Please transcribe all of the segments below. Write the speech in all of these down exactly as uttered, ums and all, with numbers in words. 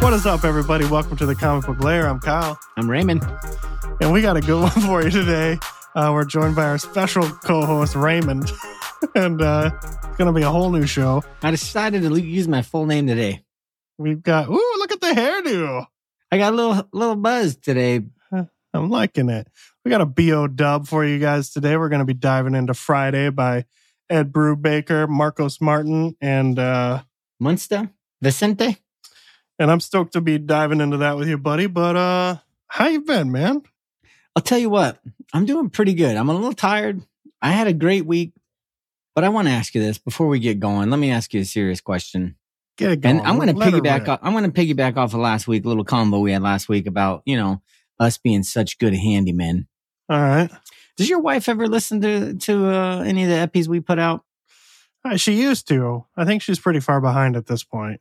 What is up, everybody? Welcome to the Comic Book Lair. I'm Kyle. I'm Raymond. And we got a good one for you today. Uh, we're joined by our special co-host, Raymond. and uh, it's going to be a whole new show. I decided to use my full name today. We've got... Ooh, look at the hairdo. I got a little, little buzz today. I'm liking it. We got a B O dub for you guys today. We're going to be diving into Friday by Ed Brubaker, Marcos Martin, and... Uh, Muntsa Vicente. And I'm stoked to be diving into that with you, buddy. But uh, how you been, man? I'll tell you what. I'm doing pretty good. I'm a little tired. I had a great week. But I want to ask you this before we get going. Let me ask you a serious question. Get it going. And I'm going to piggyback off, I'm going to piggyback off of last week, little combo we had last week about, you know, us being such good handymen. All right. Does your wife ever listen to to uh, any of the episodes we put out? Uh, she used to. I think she's pretty far behind at this point.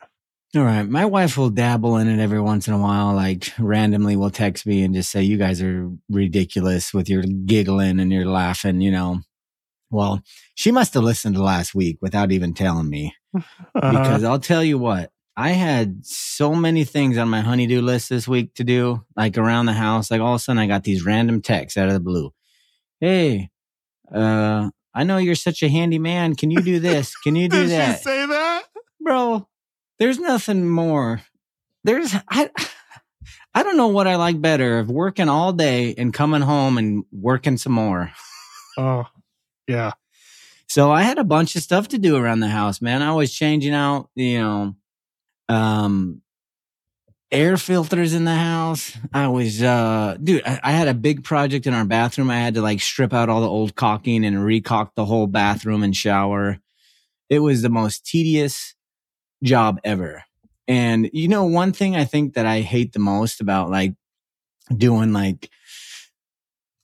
All right. My wife will dabble in it every once in a while, like randomly will text me and just say, you guys are ridiculous with your giggling and your laughing, you know. Well, she must have listened to last week without even telling me. Because I'll tell you what, I had so many things on my honey-do list this week to do, like around the house. Like all of a sudden, I got these random texts out of the blue. Hey, uh, I know you're such a handy man. Can you do this? Can you do Did that? Did she say that? Bro, there's nothing more. There's... I. I don't know what I like better of working all day and coming home and working some more. Oh. Yeah. So I had a bunch of stuff to do around the house, man. I was changing out, you know, um, air filters in the house. I was, uh, dude, I, I had a big project in our bathroom. I had to like strip out all the old caulking and re-caulk the whole bathroom and shower. It was the most tedious job ever. And you know, one thing I think that I hate the most about like doing like,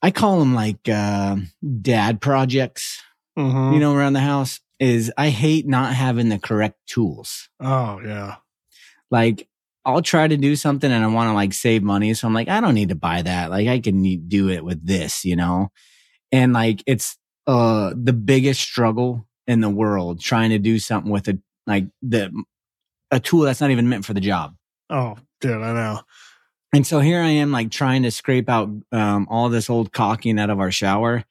I call them like uh, dad projects, mm-hmm. you know, around the house, is I hate not having the correct tools. Oh, yeah. Like, I'll try to do something and I want to like save money. So I'm like, I don't need to buy that. Like, I can need, do it with this, you know? And like, it's uh, the biggest struggle in the world trying to do something with a, like the, a tool that's not even meant for the job. Oh, dude, I know. And so here I am, like trying to scrape out um, all this old caulking out of our shower,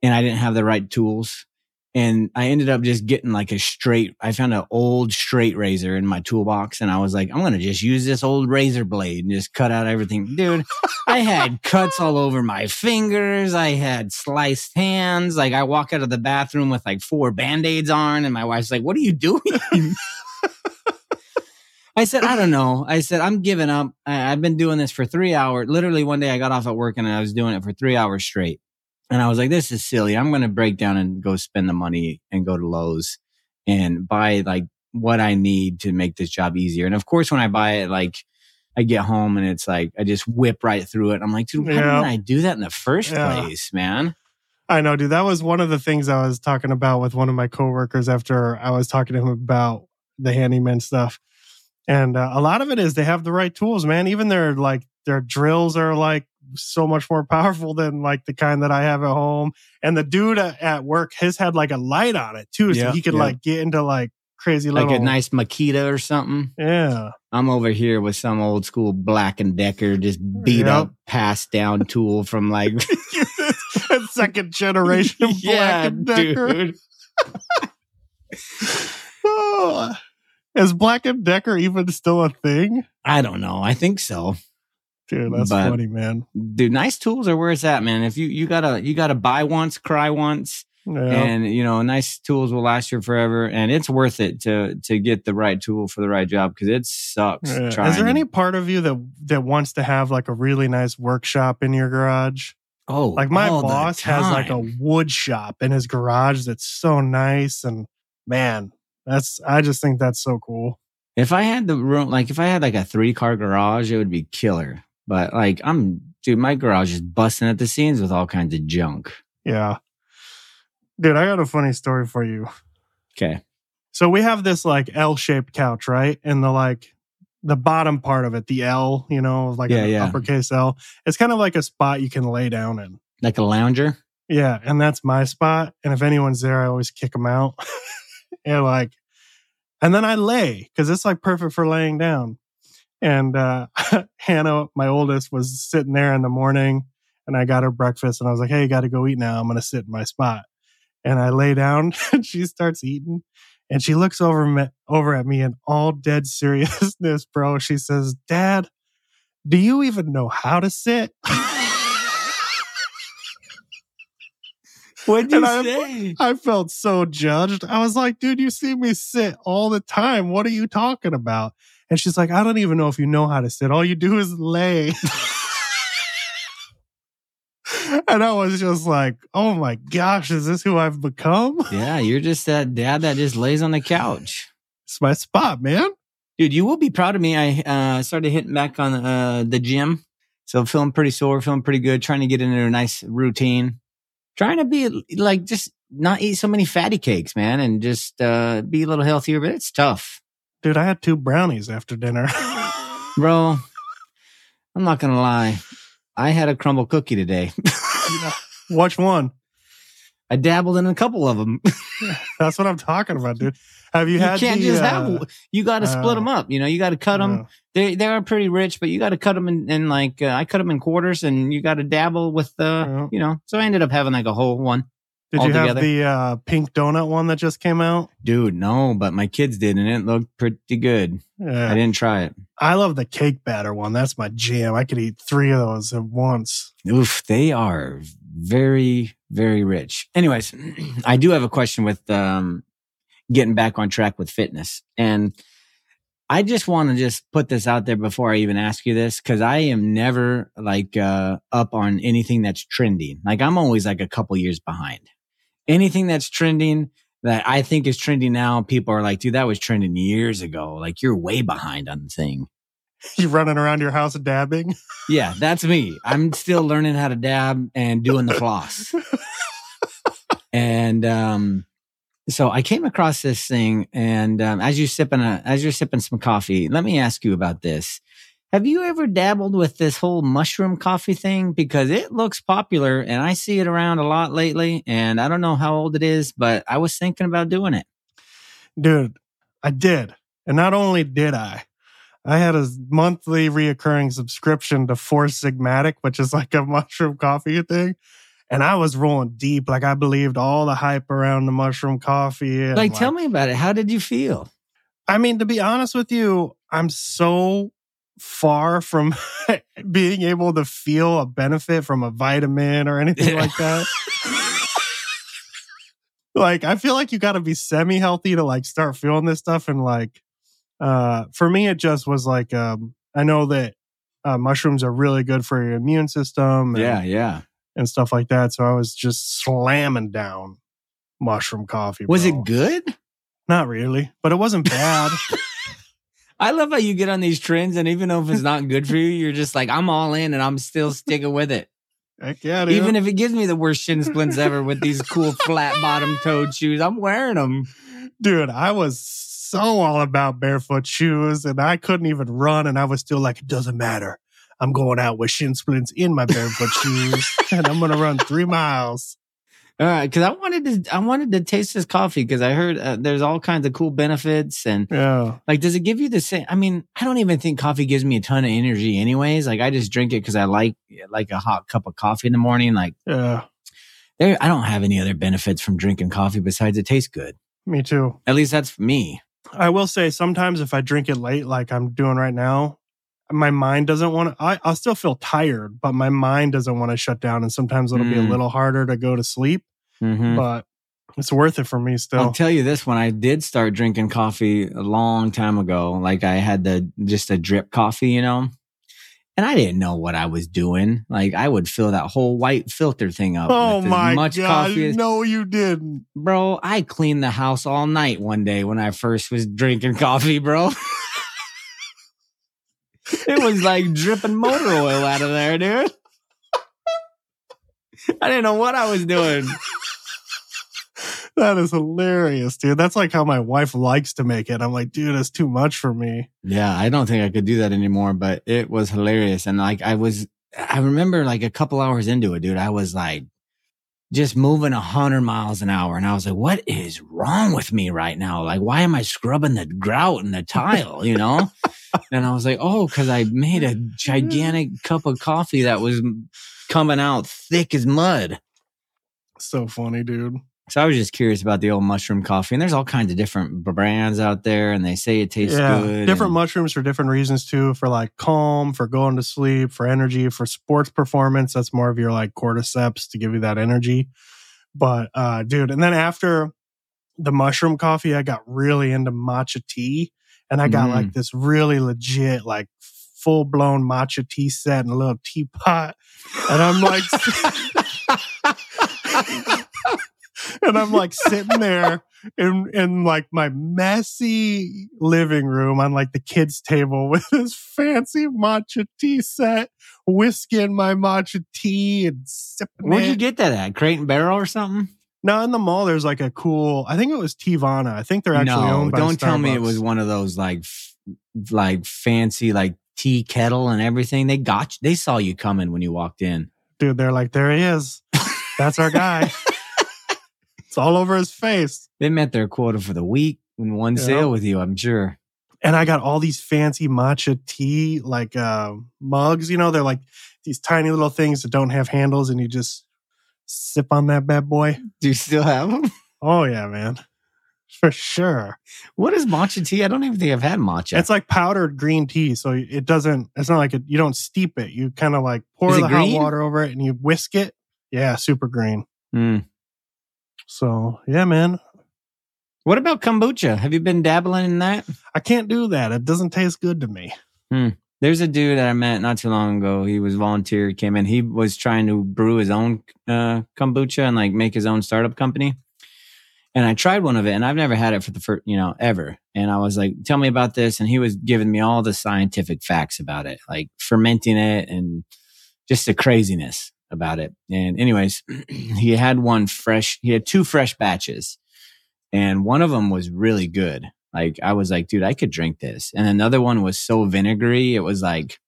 and I didn't have the right tools. And I ended up just getting like a straight, I found an old straight razor in my toolbox, and I was like, I'm going to just use this old razor blade and just cut out everything. Dude, I had cuts all over my fingers. I had sliced hands. Like I walk out of the bathroom with like four Band-Aids on, and my wife's like, what are you doing? I said, I don't know. I said, I'm giving up. I, I've been doing this for three hours. Literally one day I got off at work and I was doing it for three hours straight. And I was like, this is silly. I'm going to break down and go spend the money and go to Lowe's and buy like what I need to make this job easier. And of course, when I buy it, like I get home and it's like, I just whip right through it. I'm like, dude, why yeah. didn't I do that in the first yeah. place, man? I know, dude. That was one of the things I was talking about with one of my coworkers after I was talking to him about the handyman stuff. And uh, a lot of it is they have the right tools, man. Even their like their drills are like so much more powerful than like the kind that I have at home. And the dude at work, his had like a light on it too, so yeah, he could yeah. like get into like crazy little... like a nice Makita or something. Yeah, I'm over here with some old school Black and Decker, just beat yep. up, passed down tool from like second generation Black yeah, and Decker. Dude. oh. Is Black and Decker even still a thing? I don't know. I think so. Dude, that's but, funny, man. Dude, nice tools are where it's at, man. If you, you gotta you gotta buy once, cry once, yeah. and you know, nice tools will last you forever. And it's worth it to to get the right tool for the right job because it sucks. Yeah. Trying. Is there any part of you that that wants to have like a really nice workshop in your garage? Oh, like my boss has like a wood shop in his garage that's so nice, and man. That's, I just think that's so cool. If I had the room, like if I had like a three car garage, it would be killer. But like, I'm, dude, my garage is busting at the seams with all kinds of junk. Yeah. Dude, I got a funny story for you. Okay. So we have this like L shaped couch, right? And the like, the bottom part of it, the L, you know, like yeah, an yeah. uppercase L. It's kind of like a spot you can lay down in. Like a lounger? Yeah. And that's my spot. And if anyone's there, I always kick them out. And like, and then I lay because it's like perfect for laying down. And uh, Hannah, my oldest, was sitting there in the morning, and I got her breakfast, and I was like, hey, you got to go eat now. I'm going to sit in my spot. And I lay down, and she starts eating, and she looks over, me, over at me in all dead seriousness, bro. She says, Dad, do you even know how to sit? What'd you and say? I, I felt so judged. I was like, dude, you see me sit all the time. What are you talking about? And she's like, I don't even know if you know how to sit. All you do is lay. And I was just like, oh my gosh, is this who I've become? Yeah, you're just that dad that just lays on the couch. It's my spot, man. Dude, you will be proud of me. I uh, started hitting back on uh, the gym. So I'm feeling pretty sore, feeling pretty good, trying to get into a nice routine. Trying to be like, just not eat so many fatty cakes, man, and just uh, be a little healthier, but it's tough. Dude, I had two brownies after dinner. Bro, I'm not going to lie. I had a crumble cookie today. Watch one. I dabbled in a couple of them. That's what I'm talking about, dude. Have you, you had? You can't the, just uh, have. You got to uh, split them up. You know, you got to cut them. Uh, they they are pretty rich, but you got to cut them in, in like uh, I cut them in quarters, and you got to dabble with the. Uh, you know, so I ended up having like a whole one. Did you have the uh, pink donut one that just came out? Dude, no, but my kids did, and it looked pretty good. Yeah. I didn't try it. I love the cake batter one. That's my jam. I could eat three of those at once. Oof, they are very, very rich. Anyways, I do have a question with um, getting back on track with fitness. And I just want to just put this out there before I even ask you this, because I am never like uh, up on anything that's trending. Like I'm always like a couple years behind. Anything that's trending that I think is trending now, people are like, dude, that was trending years ago. Like, you're way behind on the thing. You're running around your house dabbing? Yeah, that's me. I'm still learning how to dab and doing the floss. And um, so I came across this thing, and um, as you're sipping a, as you're sipping some coffee, let me ask you about this. Have you ever dabbled with this whole mushroom coffee thing? Because it looks popular and I see it around a lot lately, and I don't know how old it is, but I was thinking about doing it. Dude, I did. And not only did I, I had a monthly reoccurring subscription to Four Sigmatic, which is like a mushroom coffee thing. And I was rolling deep. Like I believed all the hype around the mushroom coffee. And like, like, tell me about it. How did you feel? I mean, to be honest with you, I'm so far from being able to feel a benefit from a vitamin or anything yeah. like that. Like, I feel like you got to be semi-healthy to like start feeling this stuff. And like, uh, for me, it just was like, um, I know that uh, mushrooms are really good for your immune system. And, yeah, yeah. And stuff like that. So I was just slamming down mushroom coffee. Was bro. It good? Not really, but it wasn't bad. I love how you get on these trends, and even if it's not good for you, you're just like, I'm all in and I'm still sticking with it. Heck yeah, dude. Even if it gives me the worst shin splints ever with these cool flat bottom toed shoes, I'm wearing them. Dude, I was so all about barefoot shoes, and I couldn't even run, and I was still like, it doesn't matter. I'm going out with shin splints in my barefoot shoes, and I'm going to run three miles. All right, because I wanted to, I wanted to taste this coffee because I heard uh, there's all kinds of cool benefits and yeah. like, does it give you the same? I mean, I don't even think coffee gives me a ton of energy, anyways. Like, I just drink it because I like like a hot cup of coffee in the morning. Like, yeah, there, I don't have any other benefits from drinking coffee besides it tastes good. Me too. At least that's me. I will say sometimes if I drink it late, like I'm doing right now, my mind doesn't want to, I, I'll still feel tired, but my mind doesn't want to shut down. And sometimes it'll mm. be a little harder to go to sleep, mm-hmm. but it's worth it for me still. I'll tell you this, when I did start drinking coffee a long time ago, like I had the, just a drip coffee, you know, and I didn't know what I was doing. Like I would fill that whole white filter thing up. Oh with my as much God, coffee as, no, you didn't. Bro, I cleaned the house all night one day when I first was drinking coffee, bro. It was like dripping motor oil out of there, dude. I didn't know what I was doing. That is hilarious, dude. That's like how my wife likes to make it. I'm like, dude, that's too much for me. Yeah, I don't think I could do that anymore, but it was hilarious. And like, I was, I remember like a couple hours into it, dude, I was like just moving one hundred miles an hour. And I was like, what is wrong with me right now? Like, why am I scrubbing the grout in the tile, you know? And I was like, oh, because I made a gigantic cup of coffee that was coming out thick as mud. So funny, dude. So I was just curious about the old mushroom coffee. And there's all kinds of different brands out there. And they say it tastes yeah. good. Different and- mushrooms for different reasons, too. For like calm, for going to sleep, for energy, for sports performance. That's more of your like cordyceps to give you that energy. But uh, dude, and then after the mushroom coffee, I got really into matcha tea. And I got mm. like this really legit like full-blown matcha tea set and a little teapot. And I'm like... And I'm like sitting there in in like my messy living room on like the kids' table with this fancy matcha tea set, whisking my matcha tea and sipping. Where'd it. you get that at? Crate and Barrel or something? No, in the mall there's like a cool. I think it was Teavana. I think they're actually no, owned by Starbucks. Don't tell me it was one of those like f- like fancy like tea kettle and everything. They got you. They saw you coming when you walked in, dude. They're like, there he is. That's our guy. All over his face. They met their quota for the week in one yeah. sale with you, I'm sure. And I got all these fancy matcha tea like uh, mugs. You know, they're like these tiny little things that don't have handles, and you just sip on that bad boy. Do you still have them? Oh yeah, man, for sure. What is matcha tea? I don't even think I've had matcha. It's like powdered green tea, so it doesn't. It's not like it, you don't steep it. You kind of like pour the green? hot water over it, and you whisk it. Yeah, super green. Mm. So, yeah, man. What about kombucha? Have you been dabbling in that? I can't do that. It doesn't taste good to me. Hmm. There's a dude that I met not too long ago. He was volunteer, came in. He was trying to brew his own uh, kombucha and like make his own startup company. And I tried one of it, and I've never had it for the first, you know, ever. And I was like, tell me about this. And he was giving me all the scientific facts about it, like fermenting it and just the craziness about it. And anyways, he had one fresh, he had two fresh batches, and one of them was really good. Like I was like, dude, I could drink this. And another one was so vinegary. It was like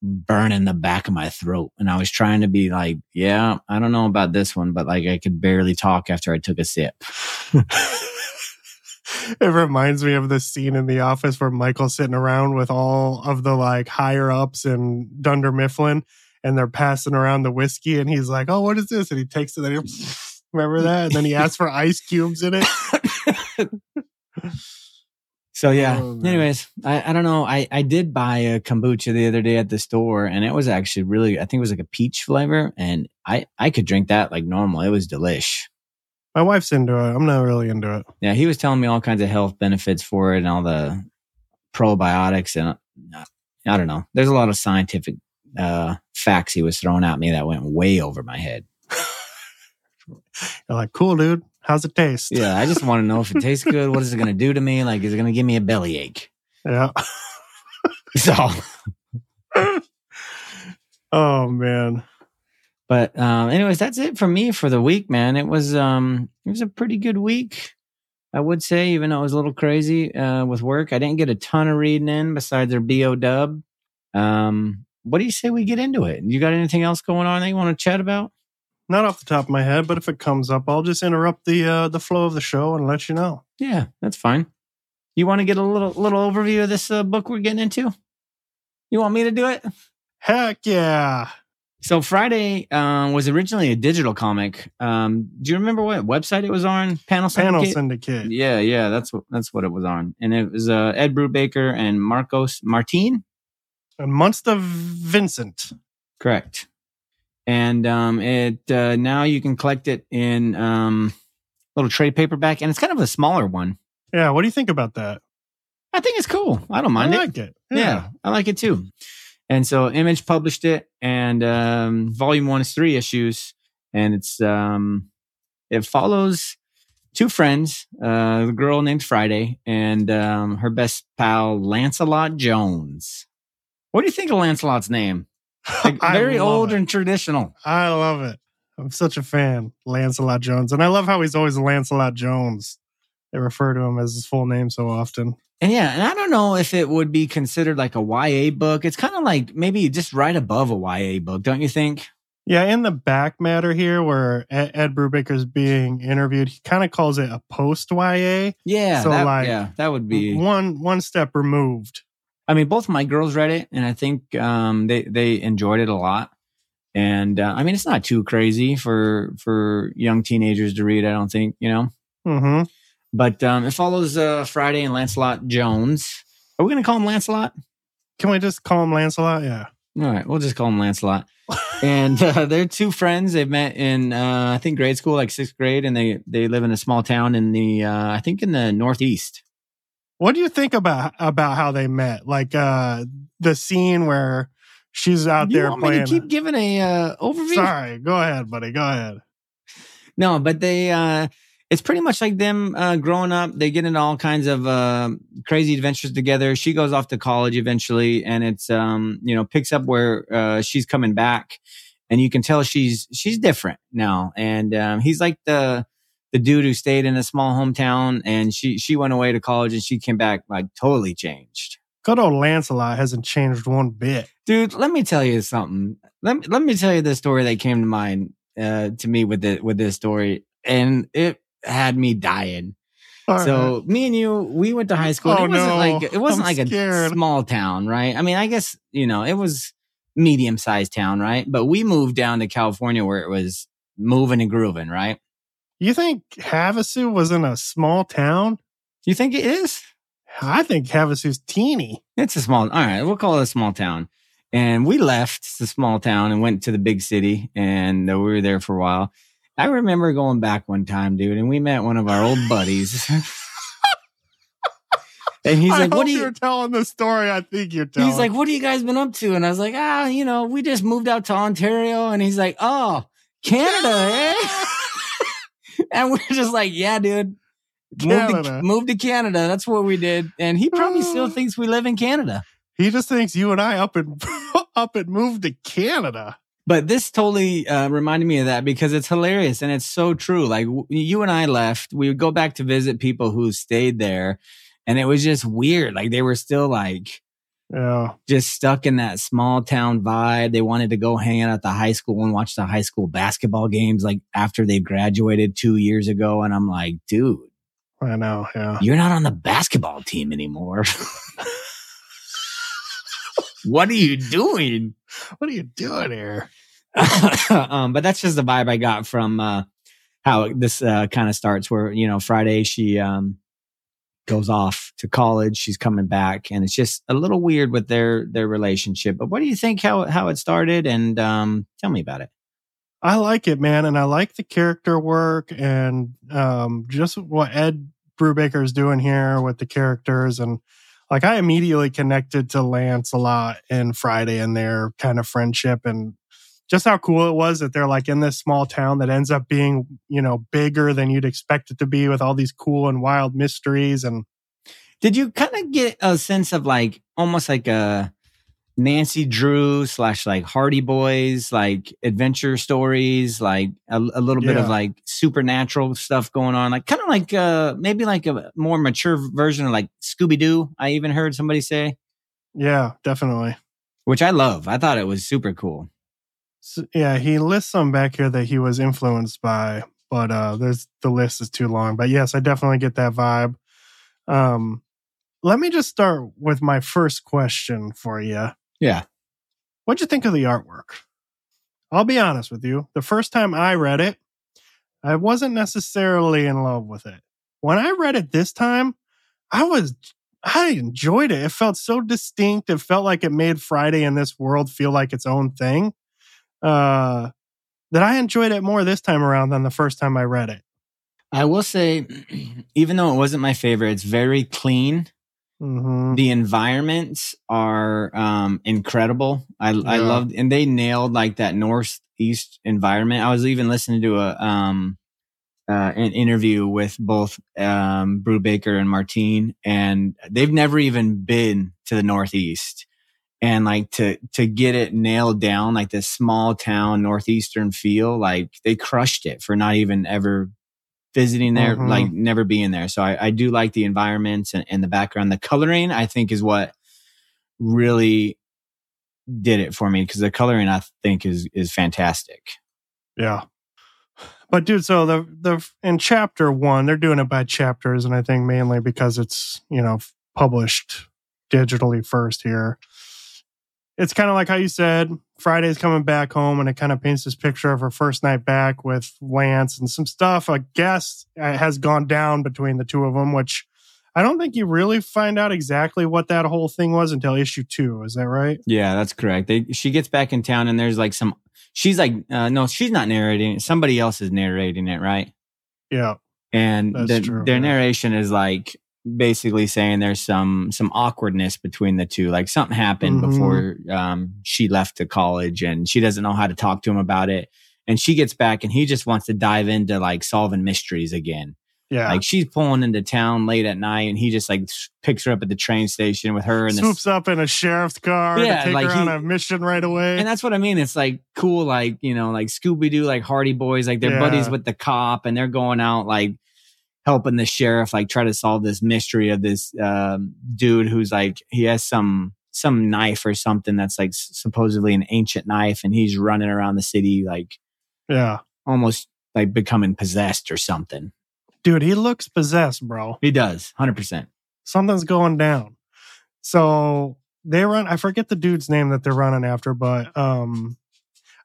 burning the back of my throat. And I was trying to be like, yeah, I don't know about this one, but like I could barely talk after I took a sip. It reminds me of the scene in The Office where Michael's sitting around with all of the like higher ups and Dunder Mifflin. And they're passing around the whiskey, and he's like, oh, what is this? And he takes it, and he, remember that? And then he asks for ice cubes in it. So, yeah. Oh, anyways, I, I don't know. I, I did buy a kombucha the other day at the store, and it was actually really, I think it was like a peach flavor, and I, I could drink that like normal. It was delish. My wife's into it. I'm not really into it. Yeah, he was telling me all kinds of health benefits for it and all the probiotics, and uh, I don't know. There's a lot of scientific uh facts he was throwing at me that went way over my head. You're like, cool, dude, how's it taste? Yeah, I just want to know if it tastes good. What is it going to do to me? Like, is it going to give me a bellyache? Yeah. So. Oh, man. But um, anyways, that's it for me for the week, man. It was um, it was a pretty good week, I would say, even though it was a little crazy uh, with work. I didn't get a ton of reading in besides their B O dub. Um, What do you say we get into it? You got anything else going on that you want to chat about? Not off the top of my head, but if it comes up, I'll just interrupt the uh, the flow of the show and let you know. Yeah, that's fine. You want to get a little little overview of this uh, book we're getting into? You want me to do it? Heck yeah! So Friday uh, was originally a digital comic. Um, do you remember what website it was on? Panel Syndicate. Panel Syndicate. Yeah, yeah, that's what that's what it was on, and it was uh, Ed Brubaker and Marcos Martin. And Muntsa Vicente. Correct. And um, it uh, now you can collect it in um, little trade paperback, and it's kind of a smaller one. Yeah, what do you think about that? I think it's cool. I don't mind it. I like it. it. Yeah. yeah, I like it too. And so Image published it, and um, volume one is three issues, and it's um, it follows two friends, uh, a girl named Friday, and um, her best pal Lancelot Jones. What do you think of Lancelot's name? Like, very old it. and traditional. I love it. I'm such a fan, Lancelot Jones. And I love how he's always Lancelot Jones. They refer to him as his full name so often. And yeah, and I don't know if it would be considered like a Y A book. It's kind of like maybe just right above a Y A book, don't you think? Yeah, in the back matter here where Ed Brubaker's being interviewed, he kind of calls it a post-Y A. Yeah, so that, like, yeah, that would be... One, one step removed. I mean, both my girls read it, and I think um, they they enjoyed it a lot. And uh, I mean, it's not too crazy for for young teenagers to read, I don't think, you know. Mm-hmm. But um, it follows uh, Friday and Lancelot Jones. Are we going to call him Lancelot? Can we just call him Lancelot? Yeah. All right, we'll just call him Lancelot. And uh, they're two friends. They've met in, uh, I think, grade school, like sixth grade, and they, they live in a small town in the, uh, I think, in the Northeast. What do you think about about how they met? Like uh, the scene where she's out you there want playing. Me to keep giving a uh, overview. Sorry, go ahead, buddy. Go ahead. No, but they. Uh, It's pretty much like them uh, growing up. They get into all kinds of uh, crazy adventures together. She goes off to college eventually, and it's um, you know picks up where uh, she's coming back, and you can tell she's she's different now. And um, he's like the the dude who stayed in a small hometown, and she she went away to college, and she came back like totally changed. Good old Lancelot hasn't changed one bit, dude. Let me tell you something. Let me, let me tell you the story that came to mind uh, to me with the with this story, and it. Had me dying. All so right. Me and you, we went to high school. Oh, it wasn't no. like it wasn't I'm like scared. A small town, right? I mean, I guess you know it was medium sized town, right? But we moved down to California where it was moving and grooving, right? You think Havasu was in a small town? You think it is? I think Havasu's teeny. It's a small. All right, we'll call it a small town. And we left the small town and went to the big city, and we were there for a while. I remember going back one time, dude, and we met one of our old buddies. And he's I like, hope "What are you you're telling the story?" I think you're telling. He's like, "What have you guys been up to?" And I was like, "Ah, you know, we just moved out to Ontario." And he's like, "Oh, Canada, eh?" And we're just like, "Yeah, dude, moved to, moved to Canada. That's what we did." And he probably still thinks we live in Canada. He just thinks you and I up and up and moved to Canada. But this totally uh, reminded me of that because it's hilarious and it's so true. Like w- you and I left, we would go back to visit people who stayed there, and it was just weird. Like they were still like, yeah, just stuck in that small town vibe. They wanted to go hang out at the high school and watch the high school basketball games, like after they graduated two years ago. And I'm like, dude, I know, yeah, you're not on the basketball team anymore. What are you doing? What are you doing here? um, but that's just the vibe I got from uh, how this uh, kind of starts where, you know, Friday, she um, goes off to college. She's coming back, and it's just a little weird with their their relationship. But what do you think how, how it started? And um, tell me about it. I like it, man. And I like the character work and um, just what Ed Brubaker is doing here with the characters. And like I immediately connected to Lancelot and Friday and their kind of friendship, and just how cool it was that they're like in this small town that ends up being, you know, bigger than you'd expect it to be with all these cool and wild mysteries. And did you kind of get a sense of like almost like a Nancy Drew slash like Hardy Boys, like adventure stories, like a, a little yeah. bit of like supernatural stuff going on, like kind of like uh, maybe like a more mature version of like Scooby-Doo? I even heard somebody say. Yeah, definitely. Which I love. I thought it was super cool. So, yeah, he lists some back here that he was influenced by, but uh, there's the list is too long. But yes, I definitely get that vibe. Um, let me just start with my first question for you. Yeah. What'd you think of the artwork? I'll be honest with you. The first time I read it, I wasn't necessarily in love with it. When I read it this time, I was... I enjoyed it. It felt so distinct. It felt like it made Friday in this world feel like its own thing. Uh, that I enjoyed it more this time around than the first time I read it. I will say, even though it wasn't my favorite, it's very clean. Mm-hmm. The environments are um, incredible. I, yeah. I loved, and they nailed like that northeast environment. I was even listening to a um, uh, an interview with both um, Brubaker and Martin, and they've never even been to the Northeast. And like to to get it nailed down, like this small town northeastern feel, like they crushed it for not even ever visiting there, mm-hmm. like never being there. So I, I do like the environments and, and the background. The coloring, I think, is what really did it for me, because the coloring I think is is fantastic. Yeah, but dude, so the the in chapter one, they're doing it by chapters, and I think mainly because it's you know published digitally first here. It's kind of like how you said, Friday's coming back home, and it kind of paints this picture of her first night back with Lance, and some stuff, I guess, has gone down between the two of them, which I don't think you really find out exactly what that whole thing was until issue two. Is that right? Yeah, that's correct. They, she gets back in town, and there's like some... She's like... Uh, no, she's not narrating it. Somebody else is narrating it, right? Yeah. And the, true, their yeah. narration is like... basically saying there's some some awkwardness between the two, like something happened mm-hmm. before um she left to college, and she doesn't know how to talk to him about it, and she gets back and he just wants to dive into like solving mysteries again. Yeah, like she's pulling into town late at night, and he just like picks her up at the train station with her and swoops the, up in a sheriff's car yeah, to take like her he, on a mission right away. And that's what I mean. It's like cool, like, you know, like Scooby-Doo, like Hardy Boys, like they're yeah. buddies with the cop, and they're going out like helping the sheriff like try to solve this mystery of this um, dude who's like, he has some some knife or something that's like s- supposedly an ancient knife, and he's running around the city like, yeah, almost like becoming possessed or something. Dude, he looks possessed, bro. He does, one hundred percent. Something's going down. So they run. I forget the dude's name that they're running after, but um,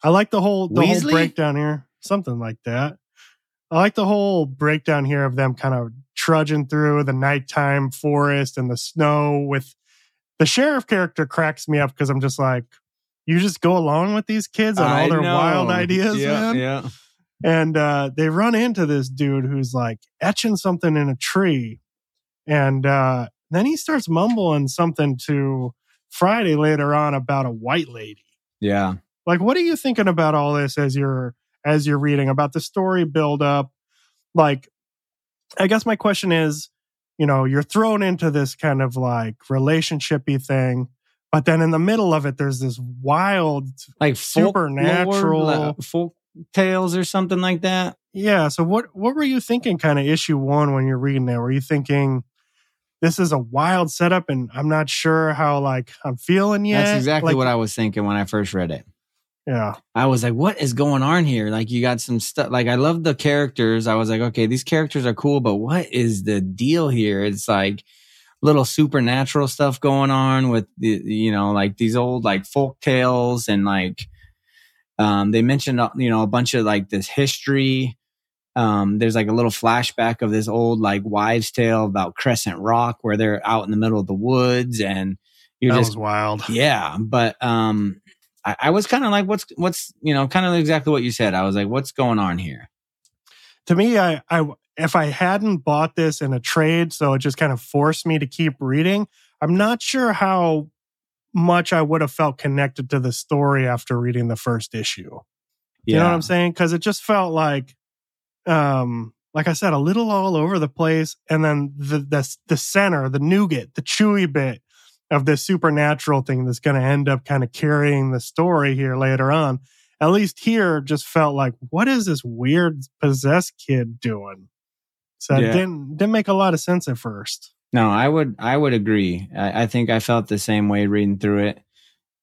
I like the whole the Weasley? whole breakdown here, something like that. I like the whole breakdown here of them kind of trudging through the nighttime forest and the snow with the sheriff character cracks me up because I'm just like, you just go along with these kids and all their know. wild ideas, yeah, man. Yeah. And uh, they run into this dude who's like etching something in a tree. And uh, then he starts mumbling something to Friday later on about a white lady. Yeah. Like, what are you thinking about all this as you're as you're reading about the story build up? Like, I guess my question is, you know, you're thrown into this kind of like relationship-y thing, but then in the middle of it, there's this wild, like supernatural lore, folk tales or something like that. Yeah. So what, what were you thinking kind of issue one when you're reading that? Were you thinking this is a wild setup and I'm not sure how like I'm feeling yet? That's exactly like, what I was thinking when I first read it. Yeah. I was like, what is going on here? Like, you got some stuff. Like, I love the characters. I was like, okay, these characters are cool, but what is the deal here? It's like little supernatural stuff going on with, the, you know, like these old, like folk tales. And like, um, they mentioned, you know, a bunch of like this history. Um, there's like a little flashback of this old, like wives tale about Crescent Rock where they're out in the middle of the woods and you're that just was wild. Yeah. But, um, I, I was kind of like, what's, what's, you know, kind of exactly what you said. I was like, what's going on here? To me, I, I, if I hadn't bought this in a trade, so it just kind of forced me to keep reading, I'm not sure how much I would have felt connected to the story after reading the first issue. You yeah. know what I'm saying? Because it just felt like, um, like I said, a little all over the place. And then the, the, the center, the nougat, the chewy bit of this supernatural thing that's going to end up kind of carrying the story here later on. At least here, just felt like, what is this weird possessed kid doing? So yeah. it didn't didn't make a lot of sense at first. No, I would I would agree. I, I think I felt the same way reading through it.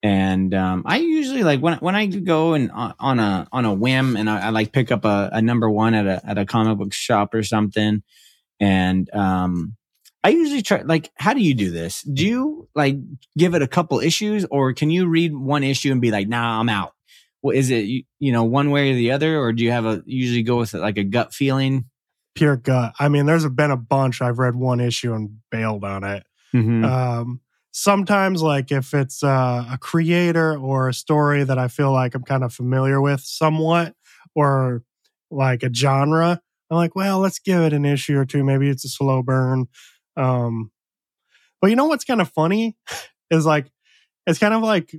And um, I usually like when when I go and on a on a whim and I, I like pick up a, a number one at a at a comic book shop or something, and um. I usually try, like, how do you do this? Do you, like, give it a couple issues, or can you read one issue and be like, nah, I'm out? Well, is it, you, you know, one way or the other, or do you have a, usually go with, like, a gut feeling? Pure gut. I mean, there's been a bunch. I've read one issue and bailed on it. Mm-hmm. Um, sometimes, like, if it's uh, a creator or a story that I feel like I'm kind of familiar with somewhat, or, like, a genre, I'm like, well, let's give it an issue or two. Maybe it's a slow burn. Um, but you know what's kind of funny is like, it's kind of like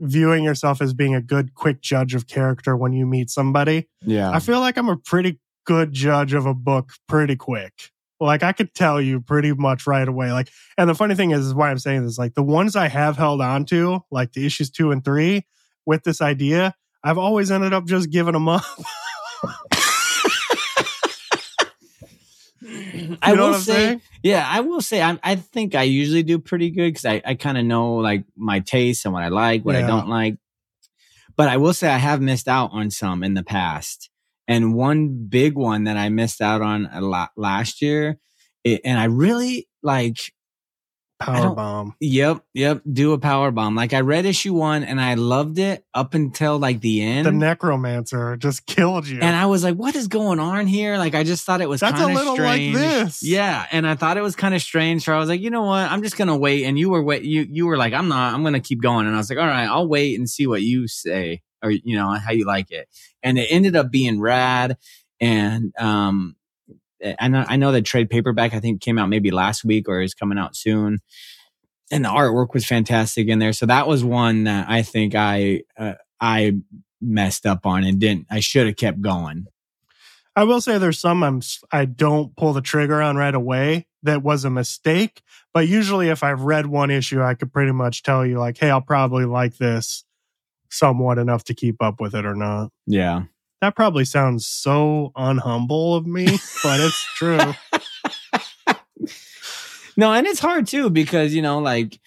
viewing yourself as being a good, quick judge of character when you meet somebody. Yeah. I feel like I'm a pretty good judge of a book pretty quick. Like I could tell you pretty much right away. Like, and the funny thing is, is why I'm saying this, like the ones I have held on to, like the issues two and three with this idea, I've always ended up just giving them up. You I will say, saying? yeah, I will say, I, I think I usually do pretty good because I, I kind of know like my taste and what I like, what yeah. I don't like. But I will say I have missed out on some in the past. And one big one that I missed out on a lot last year, it, and I really like power bomb. Yep, yep. Do a power bomb. Like I read issue one and I loved it up until like the end. The necromancer just killed you, and I was like, "What is going on here?" Like I just thought it was that's a little strange. Like this. Yeah, and I thought it was kind of strange. So I was like, you know what? I'm just gonna wait. And you were wait. You you were like, I'm not. I'm gonna keep going. And I was like, all right, I'll wait and see what you say, or you know how you like it. And it ended up being rad. And um. I know, I know that trade paperback, I think, came out maybe last week or is coming out soon. And the artwork was fantastic in there. So that was one that I think I uh, I messed up on and didn't. I should have kept going. I will say there's some I'm, I don't pull the trigger on right away that was a mistake. But usually if I've read one issue, I could pretty much tell you like, hey, I'll probably like this somewhat enough to keep up with it or not. Yeah. That probably sounds so unhumble of me, but it's true. No, and it's hard too because, you know, like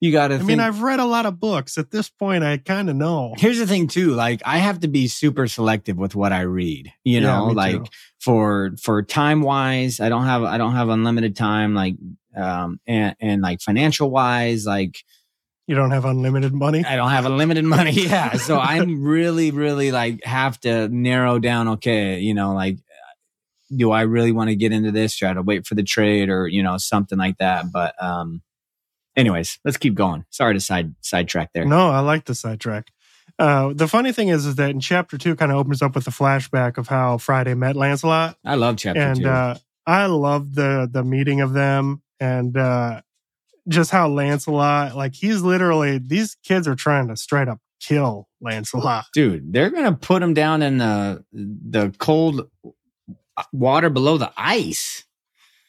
you got to I think, mean, I've read a lot of books. At this point, I kind of know. Here's the thing too, like I have to be super selective with what I read, you yeah, know, like too. for for time-wise, I don't have I don't have unlimited time like um and and like financial-wise, like you don't have unlimited money? I don't have unlimited money, yeah. So I'm really, really like have to narrow down, okay, you know, like, do I really want to get into this? Try to wait for the trade or, you know, something like that. But um, anyways, let's keep going. Sorry to side sidetrack there. No, I like the sidetrack. Uh, the funny thing is, is that in chapter two kind of opens up with a flashback of how Friday met Lancelot. I love chapter and, two. And uh, I love the, the meeting of them and... Uh, just how Lancelot, like he's literally, these kids are trying to straight up kill Lancelot. Dude, they're going to put him down in the the cold water below the ice.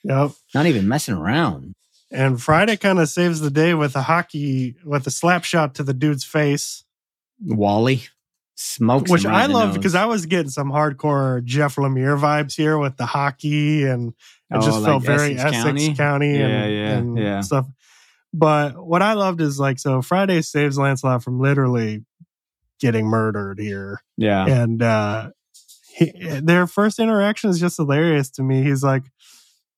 Yep. Not even messing around. And Friday kind of saves the day with a hockey, with a slap shot to the dude's face. Wally. Smokes Which him right I love because I was getting some hardcore Jeff Lemire vibes here with the hockey and it oh, just like felt very Essex County, Essex County yeah, and, yeah, and yeah. stuff. But what I loved is like, so Friday saves Lancelot from literally getting murdered here. Yeah. And uh, he, their first interaction is just hilarious to me. He's like,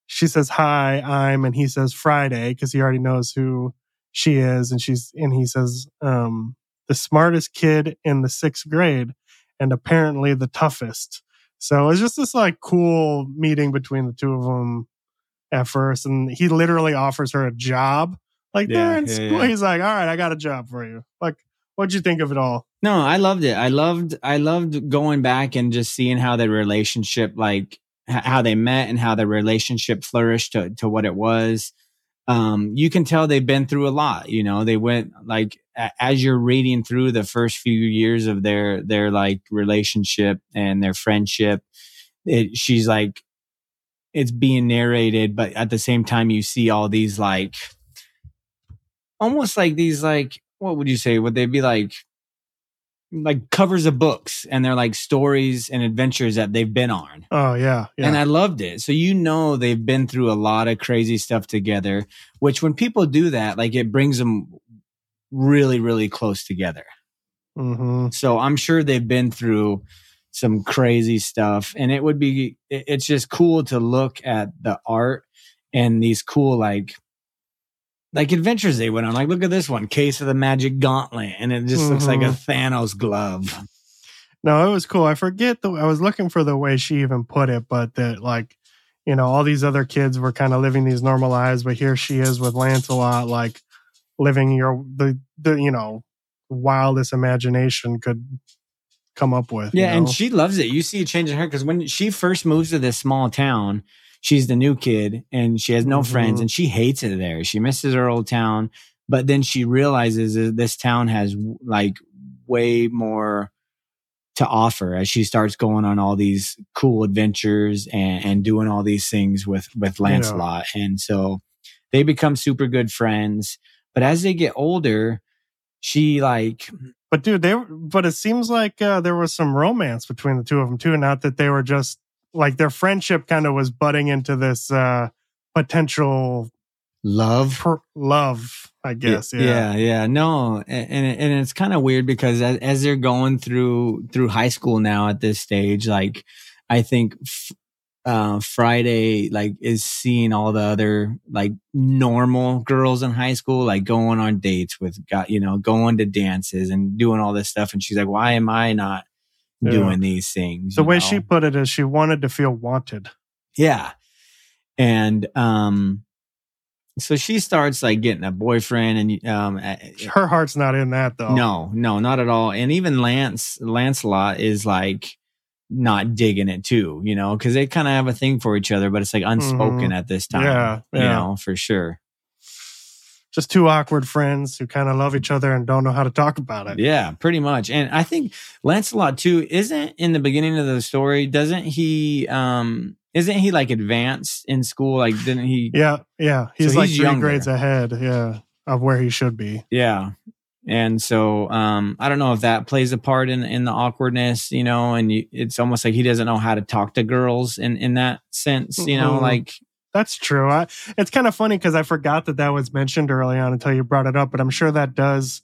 she says, hi, I'm, and he says Friday, because he already knows who she is. And she's, and he says, um, the smartest kid in the sixth grade and apparently the toughest. So it's just this like cool meeting between the two of them at first. And he literally offers her a job. Like yeah, they're in yeah, school. Yeah. He's like, all right, I got a job for you. Like, what'd you think of it all? No, I loved it. I loved, I loved going back and just seeing how their relationship, like h- how they met and how their relationship flourished to, to what it was. Um, you can tell they've been through a lot, you know, they went like, a- as you're reading through the first few years of their, their like relationship and their friendship, it, she's like, it's being narrated, but at the same time, you see all these like, almost like these, like, what would you say? Would they be like, like covers of books and they're like stories and adventures that they've been on. Oh yeah, yeah. And I loved it. So, you know, they've been through a lot of crazy stuff together, which when people do that, like it brings them really, really close together. Mm-hmm. So I'm sure they've been through some crazy stuff and it would be, it's just cool to look at the art and these cool, like, Like adventures they went on. Like, look at this one, Case of the Magic Gauntlet. And it just mm-hmm. looks like a Thanos glove. No, it was cool. I forget the I was looking for the way she even put it, but that like, you know, all these other kids were kind of living these normal lives, but here she is with Lancelot, like living your the the you know, wildest imagination could come up with. Yeah, you know? And she loves it. You see a change in her because when she first moves to this small town, she's the new kid and she has no mm-hmm. friends and she hates it there. She misses her old town, but then she realizes that this town has like way more to offer as she starts going on all these cool adventures and, and doing all these things with, with Lancelot. Yeah. And so they become super good friends, but as they get older, she like, but dude, they, but it seems like uh, there was some romance between the two of them too. Not that they were just, like their friendship kind of was butting into this uh, potential love, per- love, I guess. Yeah, yeah, yeah. No, and and it's kind of weird because as, as they're going through through high school now at this stage, like I think f- uh, Friday like is seeing all the other like normal girls in high school, like going on dates with, got you know, going to dances and doing all this stuff. And she's like, why am I not yeah. doing these things? The way know? she put it is she wanted to feel wanted. Yeah. And um, so she starts like getting a boyfriend, and um, her heart's not in that though. No, no, not at all. And even Lance, Lancelot is like not digging it too, you know, because they kind of have a thing for each other, but it's like unspoken mm, at this time, yeah, yeah. you know, for sure. Just two awkward friends who kind of love each other and don't know how to talk about it. Yeah, pretty much. And I think Lancelot too isn't in the beginning of the story. Doesn't he? Um, Isn't he like advanced in school? Like, didn't he? Yeah, yeah. He's so like he's three younger. grades ahead, yeah, of where he should be. Yeah, and so um, I don't know if that plays a part in in the awkwardness, you know. And you, it's almost like he doesn't know how to talk to girls in in that sense, you know. Mm-hmm. Like that's true. I, it's kind of funny because I forgot that that was mentioned early on until you brought it up. But I'm sure that does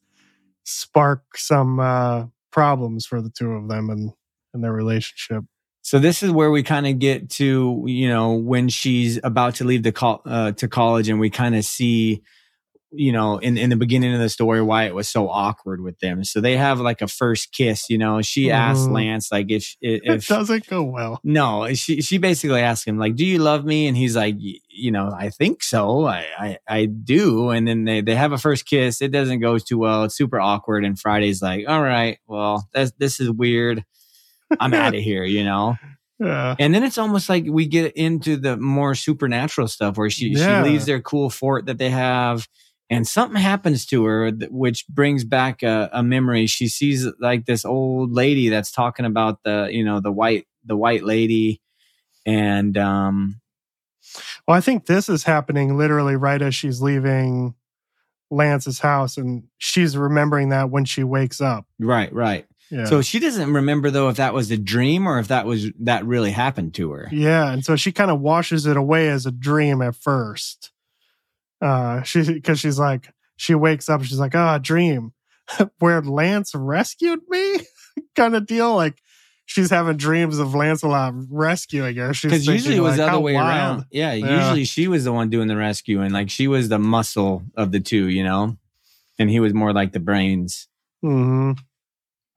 spark some uh, problems for the two of them and and their relationship. So this is where we kind of get to, you know, when she's about to leave the co- uh, to college, and we kind of see, you know, in, in the beginning of the story why it was so awkward with them. So they have like a first kiss, you know. She asks Lance like if, if it doesn't go well. No, she she basically asks him like, "Do you love me?" And he's like, "You know, I think so. I I, I do." And then they, they have a first kiss. It doesn't go too well. It's super awkward. And Friday's like, "All right, well, that's, this is weird. I'm out of here," you know? Yeah. And then it's almost like we get into the more supernatural stuff where she, yeah. she leaves their cool fort that they have and something happens to her, th- which brings back a, a memory. She sees like this old lady that's talking about the, you know, the white, the white lady. And, um, well, I think this is happening literally right as she's leaving Lance's house, and she's remembering that when she wakes up. Right, right. Yeah. So she doesn't remember, though, if that was a dream or if that was that really happened to her. Yeah, and so she kind of washes it away as a dream at first. Uh, she because she's like, she wakes up, she's like, ah, oh, dream, where Lance rescued me? Kind of deal. Like, she's having dreams of Lancelot rescuing her. Because usually it was like, the other way wild. around. Yeah, yeah, usually she was the one doing the rescue, and like she was the muscle of the two, you know? And he was more like the brains. Mm-hmm.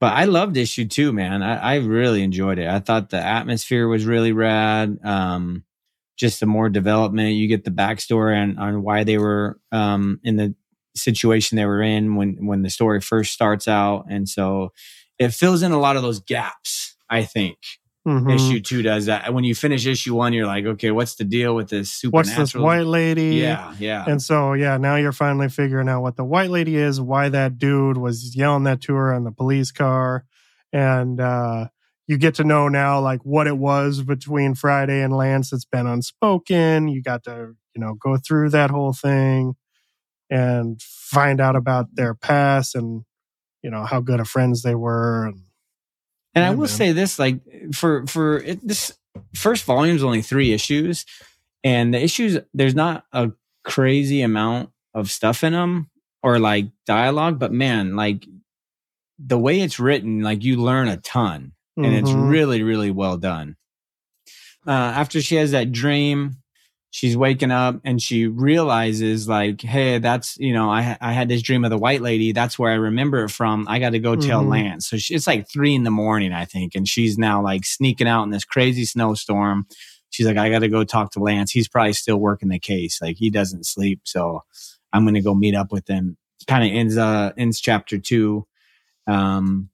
But I loved issue two, man. I, I really enjoyed it. I thought the atmosphere was really rad. Um, just the more development, you get the backstory on, on why they were um, in the situation they were in when, when the story first starts out. And so it fills in a lot of those gaps, I think. Mm-hmm. Issue two does that. When you finish issue one, you're like, okay, what's the deal with this supernatural? What's this white lady? Yeah, yeah. And so, yeah, now you're finally figuring out what the white lady is, why that dude was yelling that to her on the police car. And uh, you get to know now, like, what it was between Friday and Lance that's been unspoken. You got to, you know, go through that whole thing and find out about their past and, you know, how good of friends they were. And, And I will say this, like for for it, this first volume is only three issues, and the issues, there's not a crazy amount of stuff in them or like dialogue, but man, like the way it's written, like you learn a ton, and mm-hmm. it's really, really well done. Uh, after she has that dream, she's waking up and she realizes like, hey, that's, you know, I I had this dream of the white lady. That's where I remember it from. I got to go tell mm-hmm. Lance. So she, it's like three in the morning, I think. And she's now like sneaking out in this crazy snowstorm. She's like, I got to go talk to Lance. He's probably still working the case. Like he doesn't sleep. So I'm going to go meet up with him. Kind of ends, uh, ends chapter two. Um,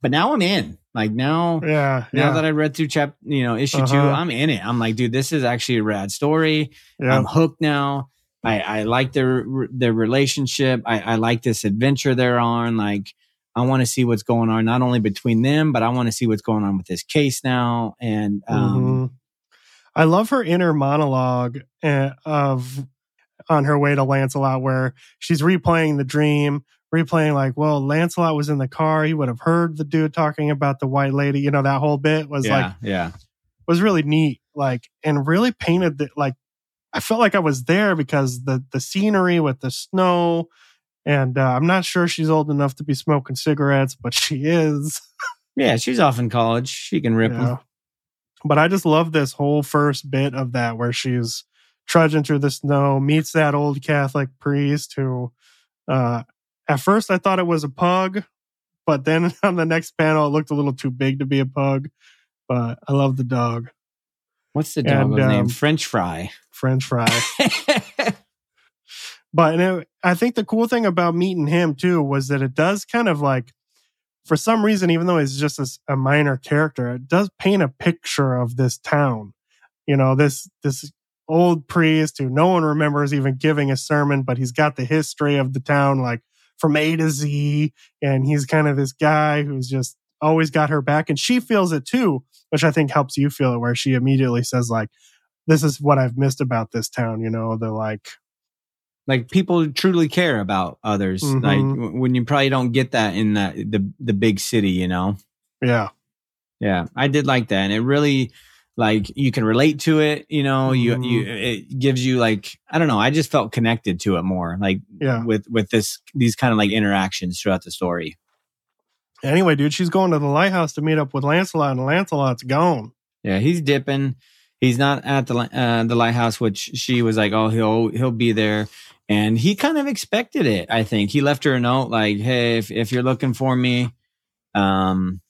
but now I'm in. Like now, yeah, now yeah. that I read through chap, you know, issue uh-huh. two, I'm in it. I'm like, dude, this is actually a rad story. Yeah. I'm hooked now. I, I like their their relationship. I, I like this adventure they're on. Like, I want to see what's going on, not only between them, but I want to see what's going on with this case now. And um, mm-hmm. I love her inner monologue of on her way to Lancelot, where she's replaying the dream. Replaying like, well, Lancelot was in the car. He would have heard the dude talking about the white lady. You know, that whole bit was yeah, like, yeah, was really neat. Like, and really painted that. Like, I felt like I was there because the the scenery with the snow, and uh, I'm not sure she's old enough to be smoking cigarettes, but she is. Yeah, she's off in college. She can rip yeah. them. But I just love this whole first bit of that where she's trudging through the snow, meets that old Catholic priest who, uh, at first I thought it was a pug, but then on the next panel it looked a little too big to be a pug. But I love the dog. What's the dog's um, name? French Fry. French Fry. But and it, I think the cool thing about meeting him too was that it does kind of like, for some reason, even though he's just a, a minor character, it does paint a picture of this town. You know, this this old priest who no one remembers even giving a sermon, but he's got the history of the town like from A to Z, and he's kind of this guy who's just always got her back, and she feels it too, which I think helps you feel it, where she immediately says like, "This is what I've missed about this town." You know, they're like. Like people truly care about others, mm-hmm. like when you probably don't get that in the, the the big city, you know. Yeah, yeah, I did like that, and it really like you can relate to it, you know. Mm-hmm. You you it gives you like I don't know, I just felt connected to it more, like yeah. with with this these kind of like interactions throughout the story. Anyway, dude, she's going to the lighthouse to meet up with Lancelot, and Lancelot's gone. Yeah, he's dipping. He's not at the uh, the lighthouse, which she was like, "Oh, he'll he'll be there." And he kind of expected it, I think. He left her a note like, hey, if, if you're looking for me. um,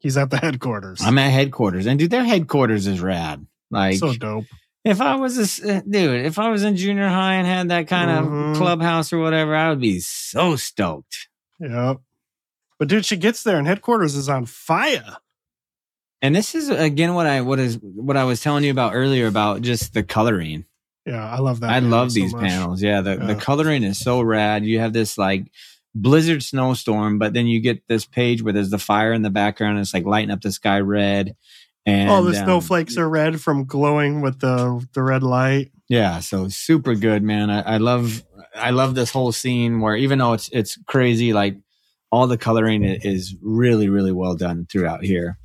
He's at the headquarters. I'm at headquarters. And dude, their headquarters is rad. Like, so dope. If I was a dude, if I was in junior high and had that kind mm-hmm. of clubhouse or whatever, I would be so stoked. Yep. But dude, she gets there and headquarters is on fire. And this is, again, what I what is what I was telling you about earlier about just the coloring. Yeah, I love that. I love these so panels. Yeah, the, yeah, the coloring is so rad. You have this like blizzard snowstorm, but then you get this page where there's the fire in the background. And it's like lighting up the sky red. And all oh, the um, snowflakes are red from glowing with the the red light. Yeah, so super good, man. I, I love I love this whole scene where even though it's it's crazy, like all the coloring is really really well done throughout here.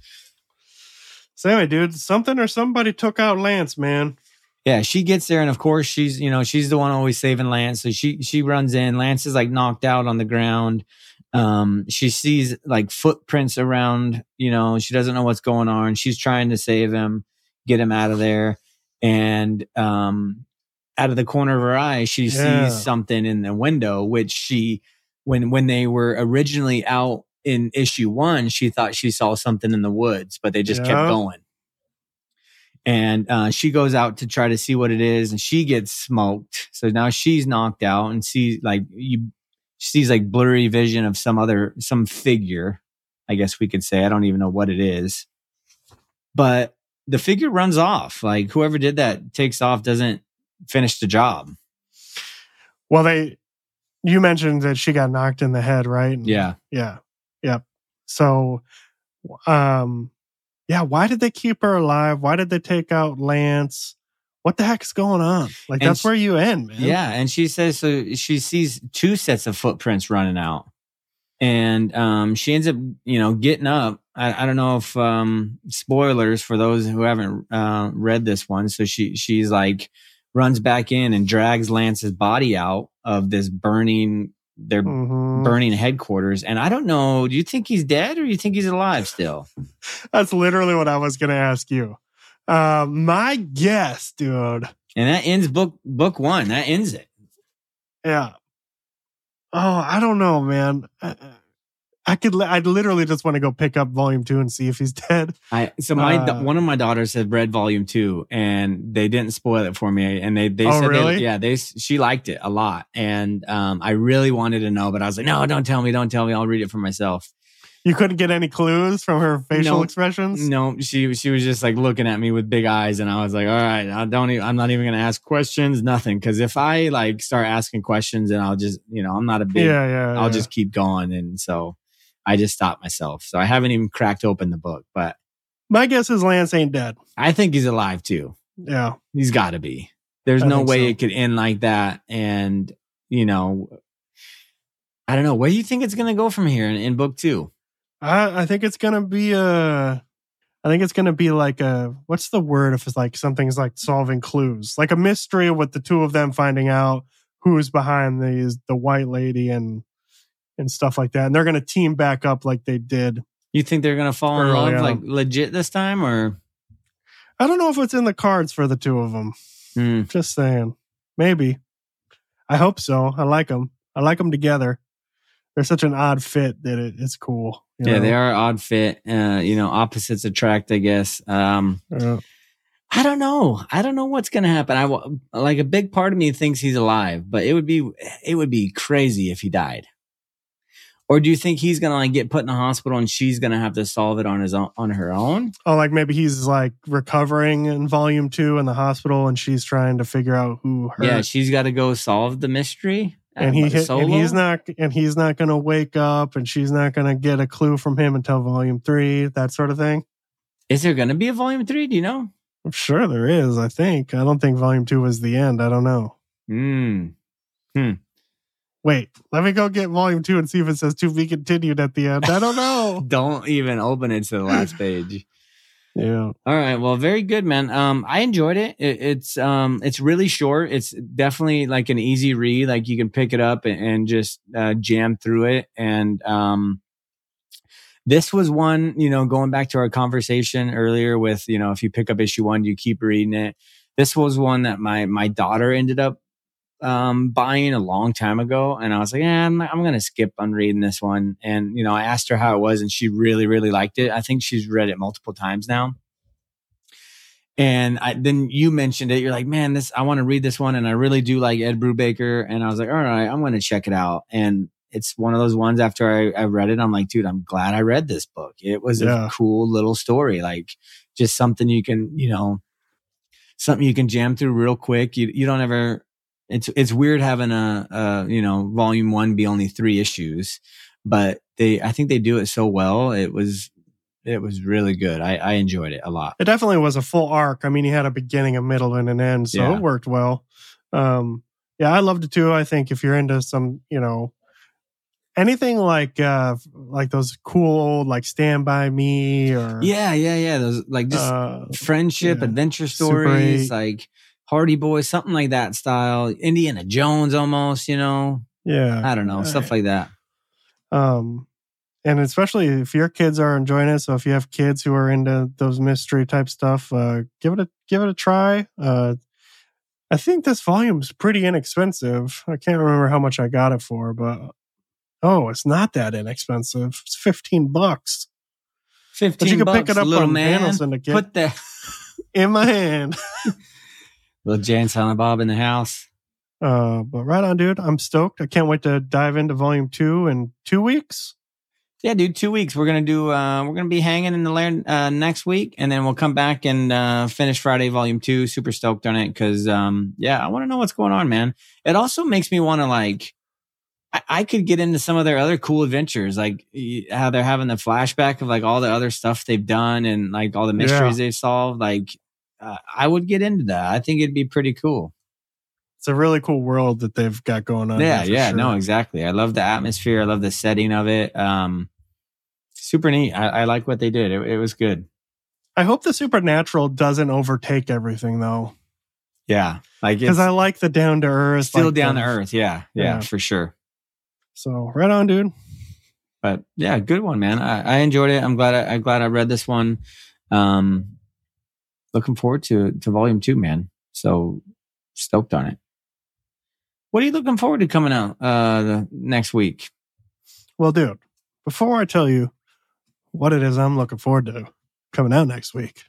So anyway, dude, something or somebody took out Lance, man. Yeah, she gets there, and of course, she's you know she's the one always saving Lance. So she she runs in. Lance is like knocked out on the ground. Um, she sees like footprints around. You know, she doesn't know what's going on. She's trying to save him, get him out of there, and um, out of the corner of her eye, she yeah. sees something in the window. Which she, when when they were originally out in issue one, she thought she saw something in the woods, but they just yeah. kept going. And uh, she goes out to try to see what it is, and she gets smoked. So now she's knocked out and sees like you sees like blurry vision of some other some figure. I guess we could say I don't even know what it is, but the figure runs off. Like whoever did that takes off, doesn't finish the job. Well, they you mentioned that she got knocked in the head, right? And, yeah, yeah, yeah. So, um. Yeah, why did they keep her alive? Why did they take out Lance? What the heck is going on? Like, and that's she, where you end, man. Yeah, and she says, so she sees two sets of footprints running out. And um, she ends up, you know, getting up. I, I don't know if, um, spoilers for those who haven't uh, read this one. So she she's like, runs back in and drags Lance's body out of this burning, their mm-hmm. burning headquarters. And I don't know, do you think he's dead or you think he's alive still? That's literally what I was going to ask you. Uh, my guess, dude. And that ends book book one. That ends it. Yeah. Oh, I don't know, man. I, I could. Li- I literally just want to go pick up volume two and see if he's dead. I so my uh, one of my daughters had read volume two and they didn't spoil it for me. And they they oh, said really? they, yeah they she liked it a lot. And um, I really wanted to know, but I was like, no, don't tell me, don't tell me. I'll read it for myself. You couldn't get any clues from her facial no, expressions? No, she she was just like looking at me with big eyes, and I was like, all right, I don't. Even, I'm not even going to ask questions, nothing, because if I like start asking questions, and I'll just you know I'm not a big yeah, yeah I'll yeah. just keep going, and so. I just stopped myself. So I haven't even cracked open the book, but my guess is Lance ain't dead. I think he's alive too. Yeah. He's got to be. There's I no way so. It could end like that. And, you know, I don't know. Where do you think it's going to go from here in, in book two? I, I think it's going to be a, I think it's going to be like a, what's the word if it's like something's like solving clues, like a mystery with the two of them finding out who's behind these, the white lady and, and stuff like that. And they're going to team back up like they did. You think they're going to fall in love on. like legit this time or? I don't know if it's in the cards for the two of them. Mm. Just saying. Maybe. I hope so. I like them. I like them together. They're such an odd fit that it, it's cool. You yeah, know? They are an odd fit. Uh, you know, opposites attract, I guess. Um, yeah. I don't know. I don't know what's going to happen. I like a big part of me thinks he's alive, but it would be it would be crazy if he died. Or do you think he's going to like get put in a hospital and she's going to have to solve it on his own, on her own? Oh, like maybe he's like recovering in volume two in the hospital and she's trying to figure out who her. Yeah, she's got to go solve the mystery. And he hit, and he's not and he's not going to wake up and she's not going to get a clue from him until volume three, that sort of thing. Is there going to be a volume three? Do you know? I'm sure there is, I think. I don't think volume two was the end. I don't know. Mm. Hmm. Wait, let me go get volume two and see if it says to be continued at the end. I don't know. Don't even open it to the last page. Yeah. All right. Well, very good, man. Um, I enjoyed it. it. It's um, it's really short. It's definitely like an easy read. Like you can pick it up and, and just uh, jam through it. And um, this was one, you know, going back to our conversation earlier with, you know, if you pick up issue one, you keep reading it. This was one that my my daughter ended up um, buying a long time ago, and I was like, yeah, I'm, I'm going to skip on reading this one. And, you know, I asked her how it was and she really, really liked it. I think she's read it multiple times now. And I, then you mentioned it. You're like, man, this, I want to read this one. And I really do like Ed Brubaker. And I was like, all right, I'm going to check it out. And it's one of those ones after I, I read it, I'm like, dude, I'm glad I read this book. It was yeah. a cool little story. Like just something you can, you know, something you can jam through real quick. You, you don't ever, It's it's weird having a, a, you know, volume one be only three issues, but they, I think they do it so well. It was, it was really good. I, I enjoyed it a lot. It definitely was a full arc. I mean, he had a beginning, a middle, and an end, so yeah. It worked well. Um, yeah, I loved it too. I think if you're into some, you know, anything like uh, like those cool old like Stand By Me or yeah, yeah, yeah, those like just uh, friendship yeah. adventure stories like. Hardy Boys, something like that style. Indiana Jones almost, you know? Yeah. I don't know. Right. Stuff like that. Um, and especially if your kids are enjoying it, so if you have kids who are into those mystery type stuff, uh, give it a give it a try. Uh, I think this volume's pretty inexpensive. I can't remember how much I got it for, but oh, it's not that inexpensive. It's fifteen bucks. fifteen bucks, but you can bucks, pick it up on man, Panel Syndicate. Put that in my hand. Little Jay and Silent Bob in the house. Uh, but right on, dude. I'm stoked. I can't wait to dive into volume two in two weeks. Yeah, dude, two weeks. We're gonna do. Uh, we're gonna be hanging in the lair uh, next week, and then we'll come back and uh, finish Friday volume two. Super stoked on it because, um, yeah, I want to know what's going on, man. It also makes me want to like. I-, I could get into some of their other cool adventures, like how they're having the flashback of like all the other stuff they've done and like all the mysteries yeah. they've solved, like. Uh, I would get into that. I think it'd be pretty cool. It's a really cool world that they've got going on. Yeah, yeah, sure. No, exactly. I love the atmosphere. I love the setting of it. Um, super neat. I, I like what they did. It, it was good. I hope the supernatural doesn't overtake everything, though. Yeah, like because I like the down to earth. Still like down to earth. Yeah, yeah, yeah, for sure. So right on, dude. But yeah, good one, man. I, I enjoyed it. I'm glad. I, I'm glad I read this one. Um, Looking forward to, to volume two, man. So stoked on it. What are you looking forward to coming out uh, the next week? Well, dude, before I tell you what it is I'm looking forward to coming out next week,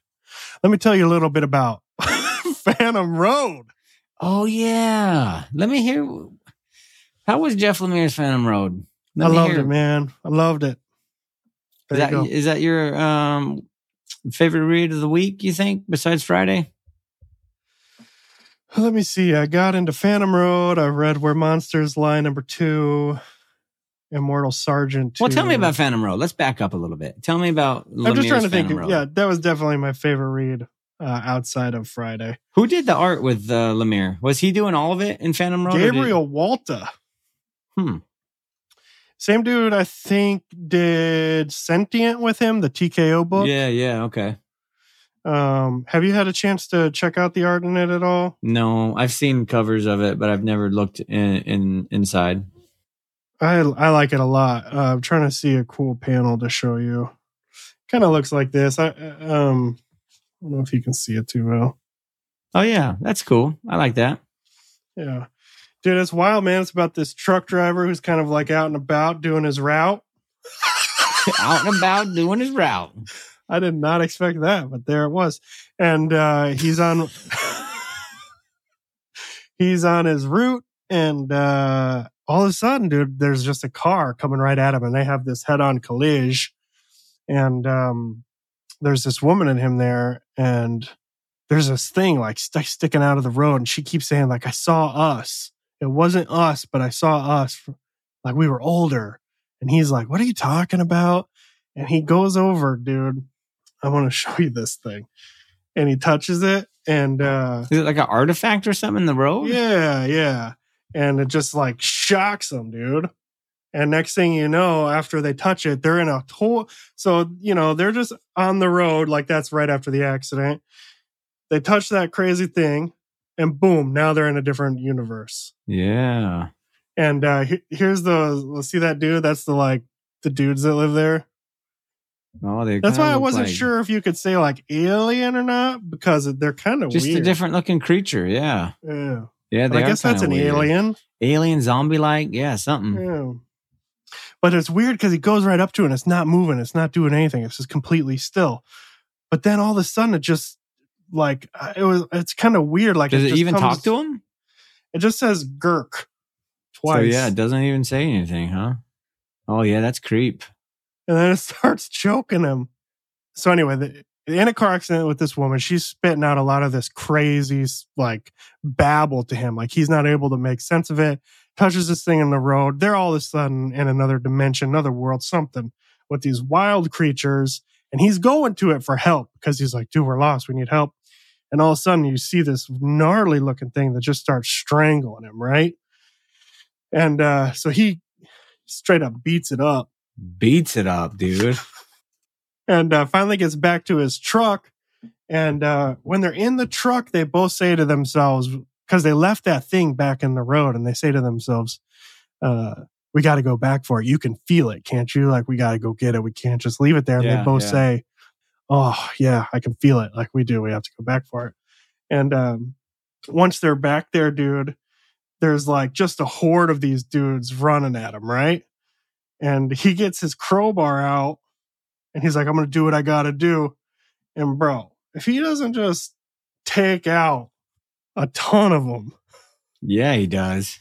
let me tell you a little bit about Phantom Road. Oh, yeah. Let me hear. How was Jeff Lemire's Phantom Road? Let I loved hear. it, man. I loved it. Is that, is that your... um? Favorite read of the week, you think, besides Friday? Let me see. I got into Phantom Road. I read Where Monsters Lie, number two, Immortal Sergeant two. Well, tell me about Phantom Road. Let's back up a little bit. Tell me about Lemire's I'm just trying to Phantom think. Road. Yeah, that was definitely my favorite read uh, outside of Friday. Who did the art with uh, Lemire? Was he doing all of it in Phantom Road? Gabriel did... Walta. Hmm. Same dude, I think, did Sentient with him, the T K O book. Yeah, yeah, okay. Um, have you had a chance to check out the art in it at all? No, I've seen covers of it, but I've never looked in, in inside. I I like it a lot. Uh, I'm trying to see a cool panel to show you. Kind of looks like this. I um, I don't know if you can see it too well. Oh, yeah. That's cool. I like that. Yeah. Dude, it's wild, man. It's about this truck driver who's kind of like out and about doing his route. Out and about doing his route. I did not expect that, but there it was. And uh, he's on... he's on his route, and uh, all of a sudden, dude, there's just a car coming right at him, and they have this head-on collision. And um, there's this woman in him there, and there's this thing like st- sticking out of the road, and she keeps saying, like, I saw us. It wasn't us, but I saw us. Like, we were older. And he's like, what are you talking about? And he goes over, dude, I want to show you this thing. And he touches it. And uh, is it like an artifact or something in the road? Yeah, yeah. And it just like shocks them, dude. And next thing you know, after they touch it, they're in a toll. So, you know, they're just on the road. Like that's right after the accident. They touch that crazy thing and boom, now they're in a different universe. Yeah. And uh, he- here's the, let's see that dude. That's the like the dudes that live there. No, they That's why I wasn't like, sure if you could say like alien or not because they're kind of weird. Just a different looking creature, yeah. Yeah. Yeah, they I guess that's an weird. alien. Alien, zombie-like, yeah, something. Yeah. But it's weird because he goes right up to it and it's not moving. It's not doing anything. It's just completely still. But then all of a sudden it just like, it was. It's kind of weird. Like, Does it, it just even comes, talk to him? It just says G I R K twice. So yeah, it doesn't even say anything, huh? Oh yeah, that's creep. And then it starts choking him. So anyway, the, in a car accident with this woman, she's spitting out a lot of this crazy, like, babble to him. Like, he's not able to make sense of it. Touches this thing in the road. They're all of a sudden in another dimension, another world, something. With these wild creatures. And he's going to it for help. Because he's like, dude, we're lost. We need help. And all of a sudden, you see this gnarly looking thing that just starts strangling him, right? And uh, so he straight up beats it up. Beats it up, dude. And uh, finally gets back to his truck. And uh, when they're in the truck, they both say to themselves, because they left that thing back in the road, and they say to themselves, uh, we got to go back for it. You can feel it, can't you? Like, we got to go get it. We can't just leave it there. And yeah, they both yeah. say, oh, yeah, I can feel it. Like, we do. We have to go back for it. And um, once they're back there, dude, there's like just a horde of these dudes running at them, right? And he gets his crowbar out, and he's like, I'm going to do what I got to do. And bro, if he doesn't just take out a ton of them. Yeah, he does.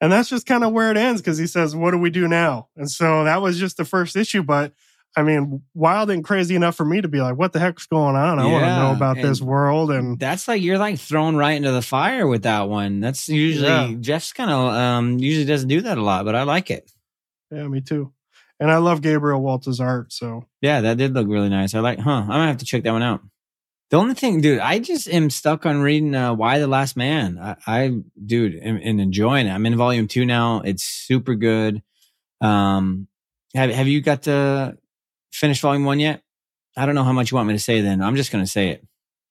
And that's just kind of where it ends, because he says, what do we do now? And so that was just the first issue. But, I mean, wild and crazy enough for me to be like, what the heck's going on? I yeah, want to know about this world. And that's like, you're like thrown right into the fire with that one. That's usually, yeah. Jeff's kind of, um, usually doesn't do that a lot, but I like it. Yeah, me too. And I love Gabriel Walt's art, so... Yeah, that did look really nice. I like... Huh, I'm going to have to check that one out. The only thing... Dude, I just am stuck on reading uh, Why the Last Man. I, I dude, am, am enjoying it. I'm in Volume two now. It's super good. Um, have, have you got to finish Volume one yet? I don't know how much you want me to say then. I'm just going to say it.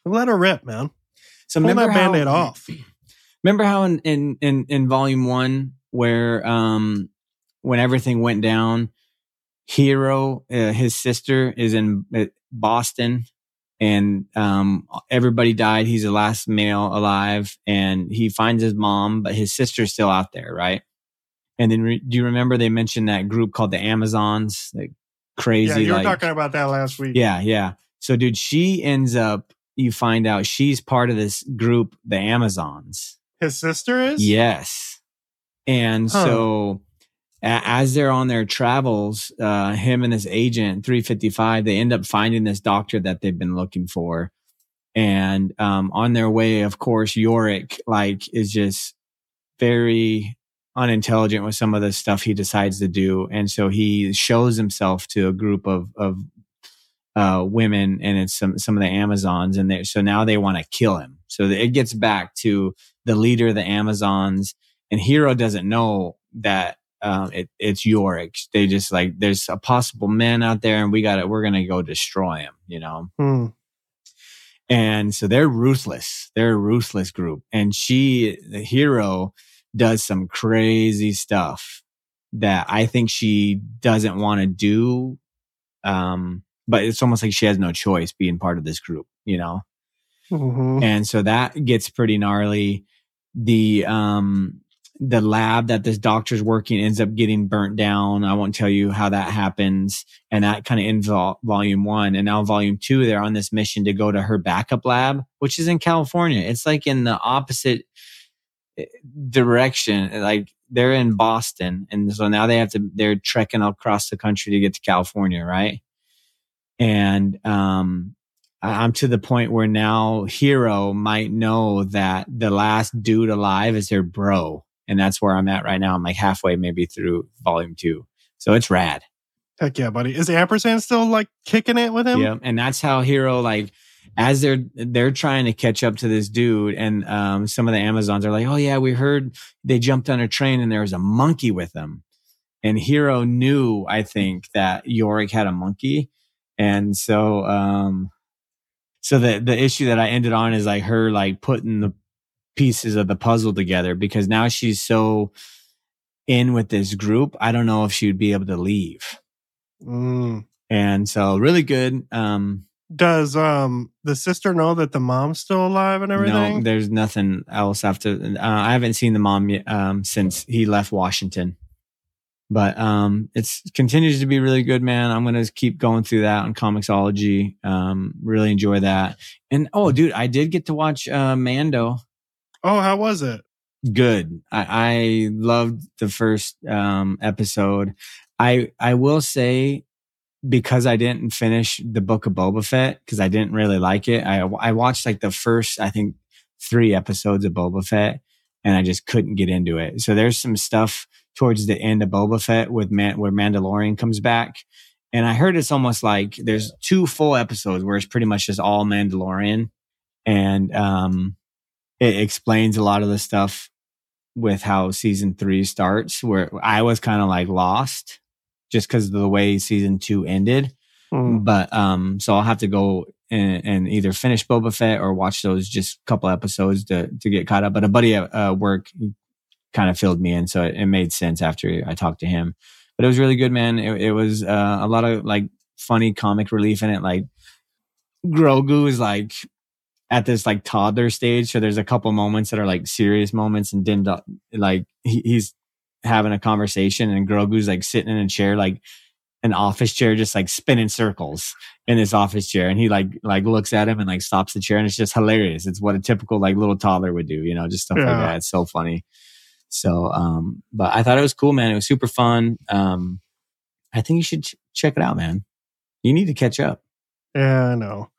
Let her rip, man. So Pull that Band-Aid off. Remember how in, in, in, in Volume one, where... um. When everything went down, Hero, uh, his sister, is in Boston, and um, everybody died. He's the last male alive, and he finds his mom, but his sister's still out there, right? And then, re- do you remember they mentioned that group called the Amazons? Like crazy. Yeah, you were like, talking about that last week. Yeah, yeah. So, dude, she ends up. You find out she's part of this group, the Amazons. His sister is? Yes, and huh. so. As they're on their travels, uh, him and his agent, three fifty-five, they end up finding this doctor that they've been looking for. And um, on their way, of course, Yorick like is just very unintelligent with some of the stuff he decides to do. And so he shows himself to a group of of uh, women, and it's some, some of the Amazons. And they, so now they want to kill him. So it gets back to the leader of the Amazons. And Hero doesn't know that. Um, it, it's Yorick. They just like, there's a possible man out there, and we got it. We're going to go destroy him, you know? Mm. And so they're ruthless. They're a ruthless group. And she, the Hero, does some crazy stuff that I think she doesn't want to do. Um, but it's almost like she has no choice being part of this group. you know? Mm-hmm. And so that gets pretty gnarly. The, um, the lab that this doctor's working ends up getting burnt down. I won't tell you how that happens. And that kind of ends vol- volume one. And now volume two, they're on this mission to go to her backup lab, which is in California. It's like in the opposite direction. Like they're in Boston. And so now they have to, they're trekking across the country to get to California. Right. And, um, I'm to the point where now Hero might know that the last dude alive is their bro. And that's where I'm at right now. I'm like halfway maybe through volume two. So it's rad. Heck yeah, buddy. Is the ampersand still like kicking it with him? Yeah. And that's how Hero, like, as they're they're trying to catch up to this dude. And um, some of the Amazons are like, oh yeah, we heard they jumped on a train and there was a monkey with them. And Hero knew, I think, that Yorick had a monkey. And so um, so the the issue that I ended on is like her like putting the pieces of the puzzle together, because now she's so in with this group. I don't know if she'd be able to leave. Mm. And so really good. Um, Does um the sister know that the mom's still alive and everything? No, there's nothing else after. Uh, I haven't seen the mom yet, um, since he left Washington. But um, it continues to be really good, man. I'm going to keep going through that on Comixology. Um, really enjoy that. And, oh, dude, I did get to watch uh, Mando. Oh, how was it? Good. I, I loved the first um, episode. I I will say, because I didn't finish the Book of Boba Fett, because I didn't really like it. I I watched like the first, I think, three episodes of Boba Fett, and I just couldn't get into it. So there's some stuff towards the end of Boba Fett with Man- where Mandalorian comes back. And I heard it's almost like there's two full episodes where it's pretty much just all Mandalorian. And um it explains a lot of the stuff with how season three starts, where I was kind of like lost just because of the way season two ended. Mm. But, um, so I'll have to go and, and either finish Boba Fett or watch those just couple episodes to, to get caught up. But a buddy at uh, work kind of filled me in. So it, it made sense after I talked to him, but it was really good, man. It, it was uh, a lot of like funny comic relief in it. Like Grogu is like, at this like toddler stage. So there's a couple moments that are like serious moments, and then like he, he's having a conversation and Grogu's like sitting in a chair, like an office chair, just like spinning circles in his office chair. And he like, like looks at him and like stops the chair, and it's just hilarious. It's what a typical like little toddler would do, you know, just stuff yeah. like that. It's so funny. So, um, but I thought it was cool, man. It was super fun. Um, I think you should ch- check it out, man. You need to catch up. Yeah, I know.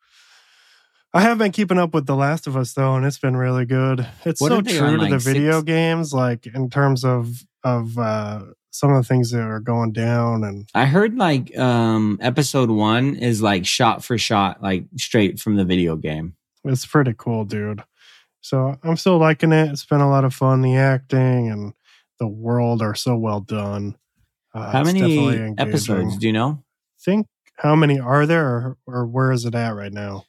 I have been keeping up with The Last of Us though, and it's been really good. It's so true to the video games, like in terms of of uh, some of the things that are going down. And I heard like um, episode one is like shot for shot, like straight from the video game. It's pretty cool, dude. So I'm still liking it. It's been a lot of fun. The acting and the world are so well done. Uh, how many episodes do you know? Think how many are there, or, or where is it at right now?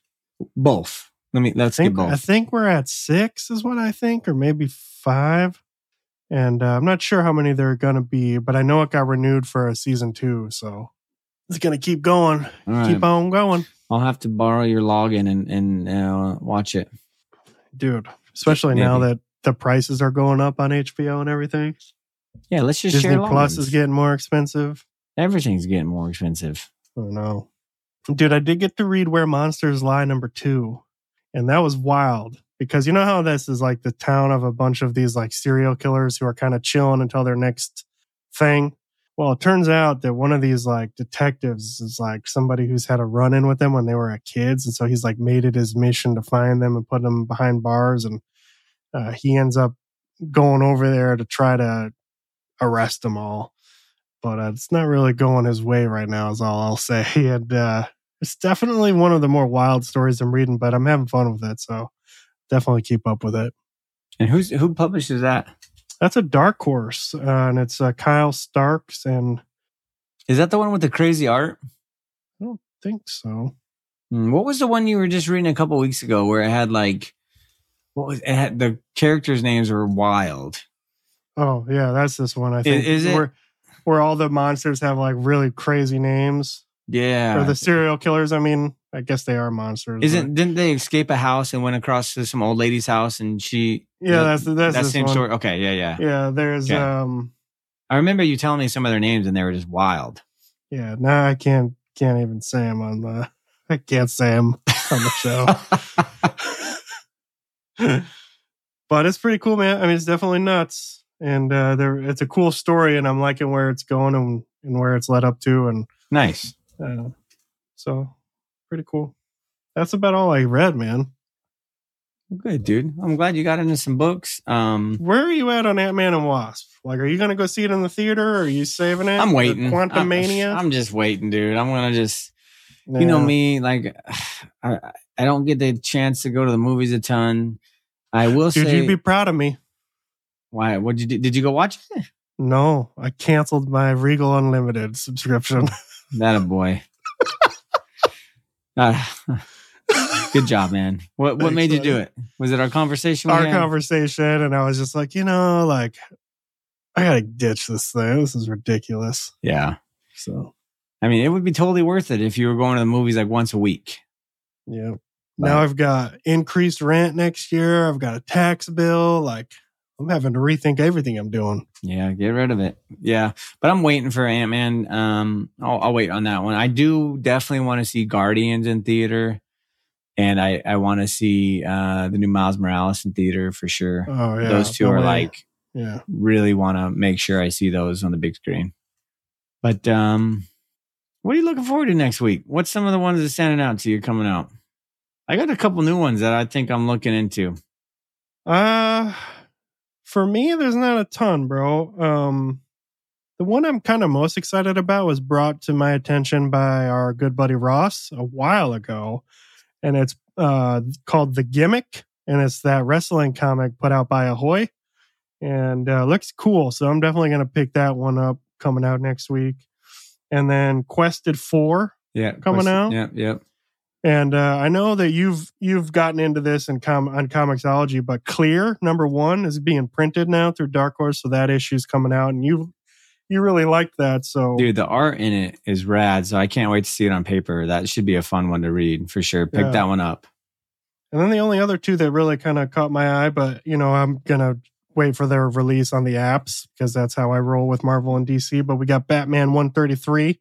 Both. Let me. Let's think, get both. I think we're at six, is what I think, or maybe five. And uh, I'm not sure how many there are going to be, but I know it got renewed for a season two, so it's going to keep going. Right. Keep on going. I'll have to borrow your login and and uh, watch it, dude. Especially maybe. Now that the prices are going up on H B O and everything. Yeah, let's just Disney share logins. Plus is getting more expensive. Everything's getting more expensive. I know. Dude, I did get to read Where Monsters Lie number two, and that was wild, because you know how this is like the town of a bunch of these like serial killers who are kind of chilling until their next thing. Well, it turns out that one of these like detectives is like somebody who's had a run-in with them when they were kids, and so he's like made it his mission to find them and put them behind bars, and uh, he ends up going over there to try to arrest them all. But uh, it's not really going his way right now, is all I'll say. And uh, it's definitely one of the more wild stories I'm reading, but I'm having fun with it, so definitely keep up with it. And who's who publishes that? That's a Dark Horse, uh, and it's uh, Kyle Starks. And is that the one with the crazy art? I don't think so. What was the one you were just reading a couple weeks ago where it had like what was it had, the characters' names were wild? Oh yeah, that's this one. I think is, is it. Where all the monsters have like really crazy names. Yeah. Or the serial killers, I mean. I guess they are monsters. Isn't but... didn't they escape a house and went across to some old lady's house and she? Yeah, that's that's that same one. Story. Okay, yeah, yeah, yeah. There's okay. um, I remember you telling me some of their names and they were just wild. Yeah, no, nah, I can't can't even say them on the. I can't say them on the show. But it's pretty cool, man. I mean, it's definitely nuts, and uh, there it's a cool story, and I'm liking where it's going and, and where it's led up to, and nice. Uh, so. Pretty cool. That's about all I read, man. Good, dude. I'm glad you got into some books. Um, Where are you at on Ant-Man and Wasp? Like, are you going to go see it in the theater, or are you saving it? I'm waiting. Quantumania? I'm, I'm just waiting, dude. I'm going to just... Yeah. You know me, like, I, I don't get the chance to go to the movies a ton. I will dude, say... Dude, you'd be proud of me. Why? What'd you do? Did you go watch it? No. I canceled my Regal Unlimited subscription. That a boy. Uh, good job, man. What what Thanks, made you do it? Was it our conversation? Our conversation, and I was just like, you know, like I gotta ditch this thing. This is ridiculous. Yeah. So, I mean, it would be totally worth it if you were going to the movies like once a week. Yeah. But now I've got increased rent next year. I've got a tax bill. Like I'm having to rethink everything I'm doing. Yeah, get rid of it. Yeah, but I'm waiting for Ant-Man. Um, I'll, I'll wait on that one. I do definitely want to see Guardians in theater, and I, I want to see uh, the new Miles Morales in theater for sure. Oh yeah, those two oh, are yeah. like yeah. Really want to make sure I see those on the big screen. But um, what are you looking forward to next week? What's some of the ones that's standing out to you coming out? I got a couple new ones that I think I'm looking into. Uh. For me, there's not a ton, bro. Um, the one I'm kind of most excited about was brought to my attention by our good buddy Ross a while ago. And it's uh, called The Gimmick. And it's that wrestling comic put out by Ahoy. And uh, looks cool. So I'm definitely going to pick that one up coming out next week. And then Quested four yeah, coming Quested, out. Yeah, yeah. And uh, I know that you've you've gotten into this in com- on Comixology, but Clear number one is being printed now through Dark Horse, so that issue's coming out, and you you really liked that, so dude, the art in it is rad. So I can't wait to see it on paper. That should be a fun one to read for sure. Pick yeah. that one up. And then the only other two that really kind of caught my eye, but you know I'm gonna wait for their release on the apps because that's how I roll with Marvel and D C. But we got Batman one thirty-three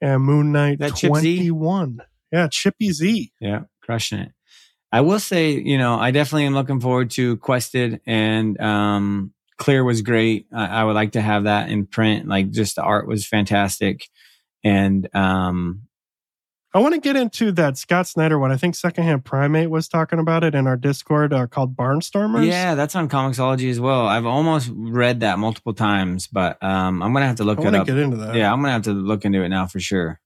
and Moon Knight that twenty-one. Yeah, Chippy Z. Yeah, crushing it. I will say, you know, I definitely am looking forward to Quested, and um, Clear was great. I, I would like to have that in print. Like, just the art was fantastic. And um, I want to get into that Scott Snyder one. I think Secondhand Primate was talking about it in our Discord uh, called Barnstormers. Yeah, that's on Comixology as well. I've almost read that multiple times, but um, I'm going to have to look I it up. Get into that. Yeah, I'm going to have to look into it now for sure.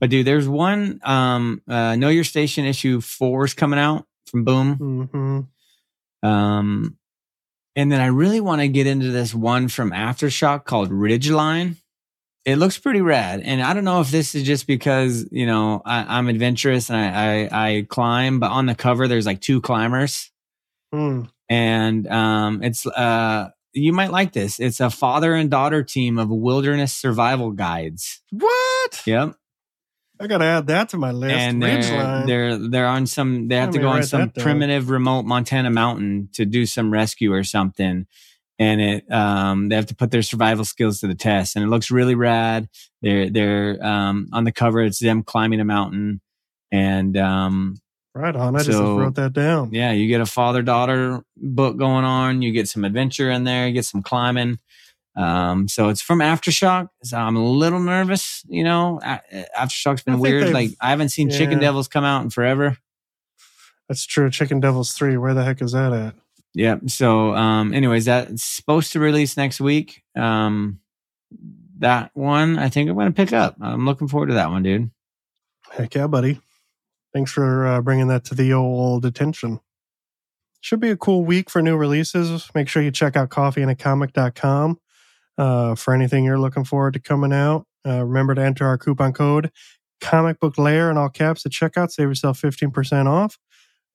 But dude, there's one um, uh, Know Your Station issue four is coming out from Boom. Mm-hmm. Um, and then I really want to get into this one from Aftershock called Ridgeline. It looks pretty rad. And I don't know if this is just because, you know, I, I'm adventurous and I, I, I climb, but on the cover, there's like two climbers. Mm. And um, it's uh, you might like this. It's a father and daughter team of wilderness survival guides. What? Yep. I gotta add that to my list. And they're, they're they're on some. They have to go on some primitive, remote Montana mountain to do some rescue or something, and it um they have to put their survival skills to the test. And it looks really rad. They're they're um on the cover. It's them climbing a mountain, and um right on. I so, just wrote that down. Yeah, you get a father-daughter book going on. You get some adventure in there. You get some climbing. Um, so it's from Aftershock. So I'm a little nervous, you know. Aftershock's been weird. Like I haven't seen yeah. Chicken Devils come out in forever. That's true. Chicken Devils three. Where the heck is that at? Yeah. So, um, anyways, that's supposed to release next week. Um, that one, I think I'm going to pick up. I'm looking forward to that one, dude. Heck yeah, buddy. Thanks for uh, bringing that to the old attention. Should be a cool week for new releases. Make sure you check out coffee and a comic dot com. Uh, for anything you're looking forward to coming out. Uh, remember to enter our coupon code Comic Book Layer in all caps at checkout. Save yourself fifteen percent off.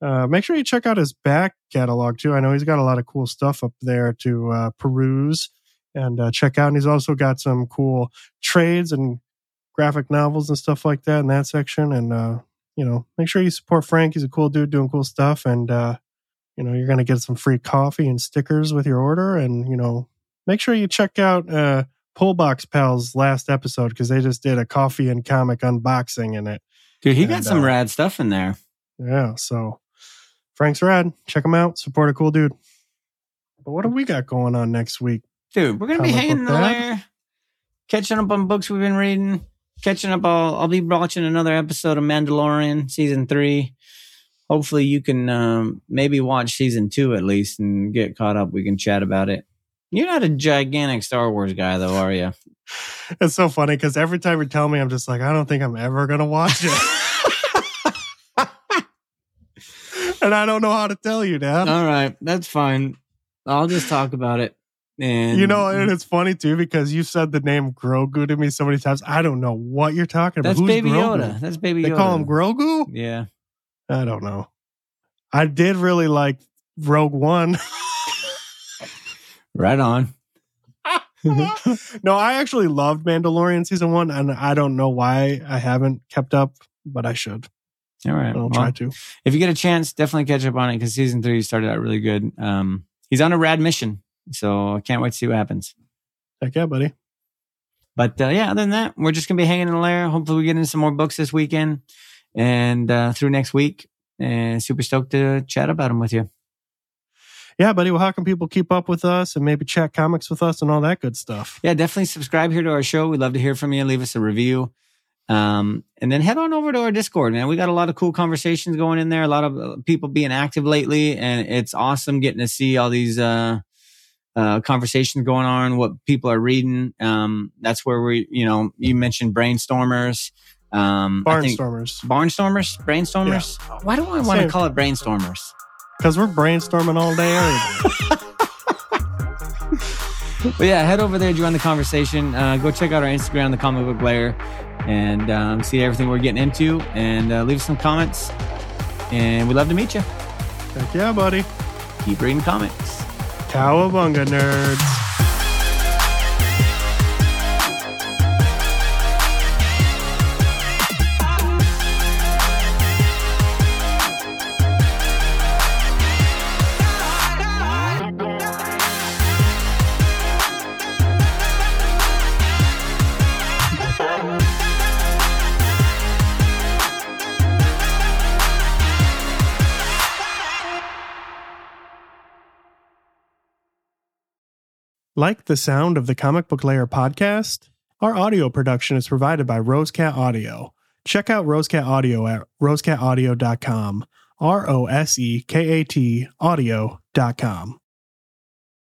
Uh, make sure you check out his back catalog too. I know he's got a lot of cool stuff up there to uh, peruse and uh, check out. And he's also got some cool trades and graphic novels and stuff like that in that section. And uh, you know, make sure you support Frank. He's a cool dude doing cool stuff. And, uh, you know, you're going to get some free coffee and stickers with your order. And, you know, make sure you check out uh, Pullbox Pals last episode because they just did a coffee and comic unboxing in it. Dude, he and, got some uh, rad stuff in there. Yeah, so Frank's rad. Check him out. Support a cool dude. But what do we got going on next week? Dude, we're going to be hanging in the lair, catching up on books we've been reading, catching up. All, I'll be watching another episode of Mandalorian Season three. Hopefully you can um, maybe watch Season two at least and get caught up. We can chat about it. You're not a gigantic Star Wars guy, though, are you? It's so funny because every time you're telling me, I'm just like, I don't think I'm ever going to watch it. And I don't know how to tell you, Dad. All right. That's fine. I'll just talk about it. And you know, and it's funny too because you said the name Grogu to me so many times. I don't know what you're talking about. That's Who's Baby Grogu? Yoda. That's Baby Yoda. They call him Grogu? Yeah. I don't know. I did really like Rogue One. Right on. No, I actually loved Mandalorian Season one, and I don't know why I haven't kept up, but I should. All right. I'll well, try to. If you get a chance, definitely catch up on it because Season three started out really good. Um, he's on a rad mission. So I can't wait to see what happens. Heck yeah, buddy. But uh, yeah, other than that, we're just going to be hanging in the lair. Hopefully we get into some more books this weekend and uh, through next week. And super stoked to chat about them with you. Yeah, buddy. Well, how can people keep up with us and maybe chat comics with us and all that good stuff? Yeah, definitely subscribe here to our show. We'd love to hear from you. Leave us a review. Um, and then head on over to our Discord, man. We got a lot of cool conversations going in there. A lot of people being active lately. And it's awesome getting to see all these... Uh, Uh, conversations going on, what people are reading. Um, that's where we, you know, you mentioned Brainstormers. Um, Barnstormers. Barnstormers? Brainstormers? Yeah. Why do I want to call it Brainstormers? Because we're brainstorming all day. But yeah, head over there, join the conversation. Uh, go check out our Instagram, The Comic Book Lair, and um, see everything we're getting into. And uh, leave some comments. And we'd love to meet you. Heck yeah, buddy. Keep reading comics. Cowabunga, nerds. Like the sound of the Comic Book Lair podcast, our audio production is provided by Rosecat Audio. Check out Rosecat Audio at rosecat audio dot com, R O S E K A T audio dot com.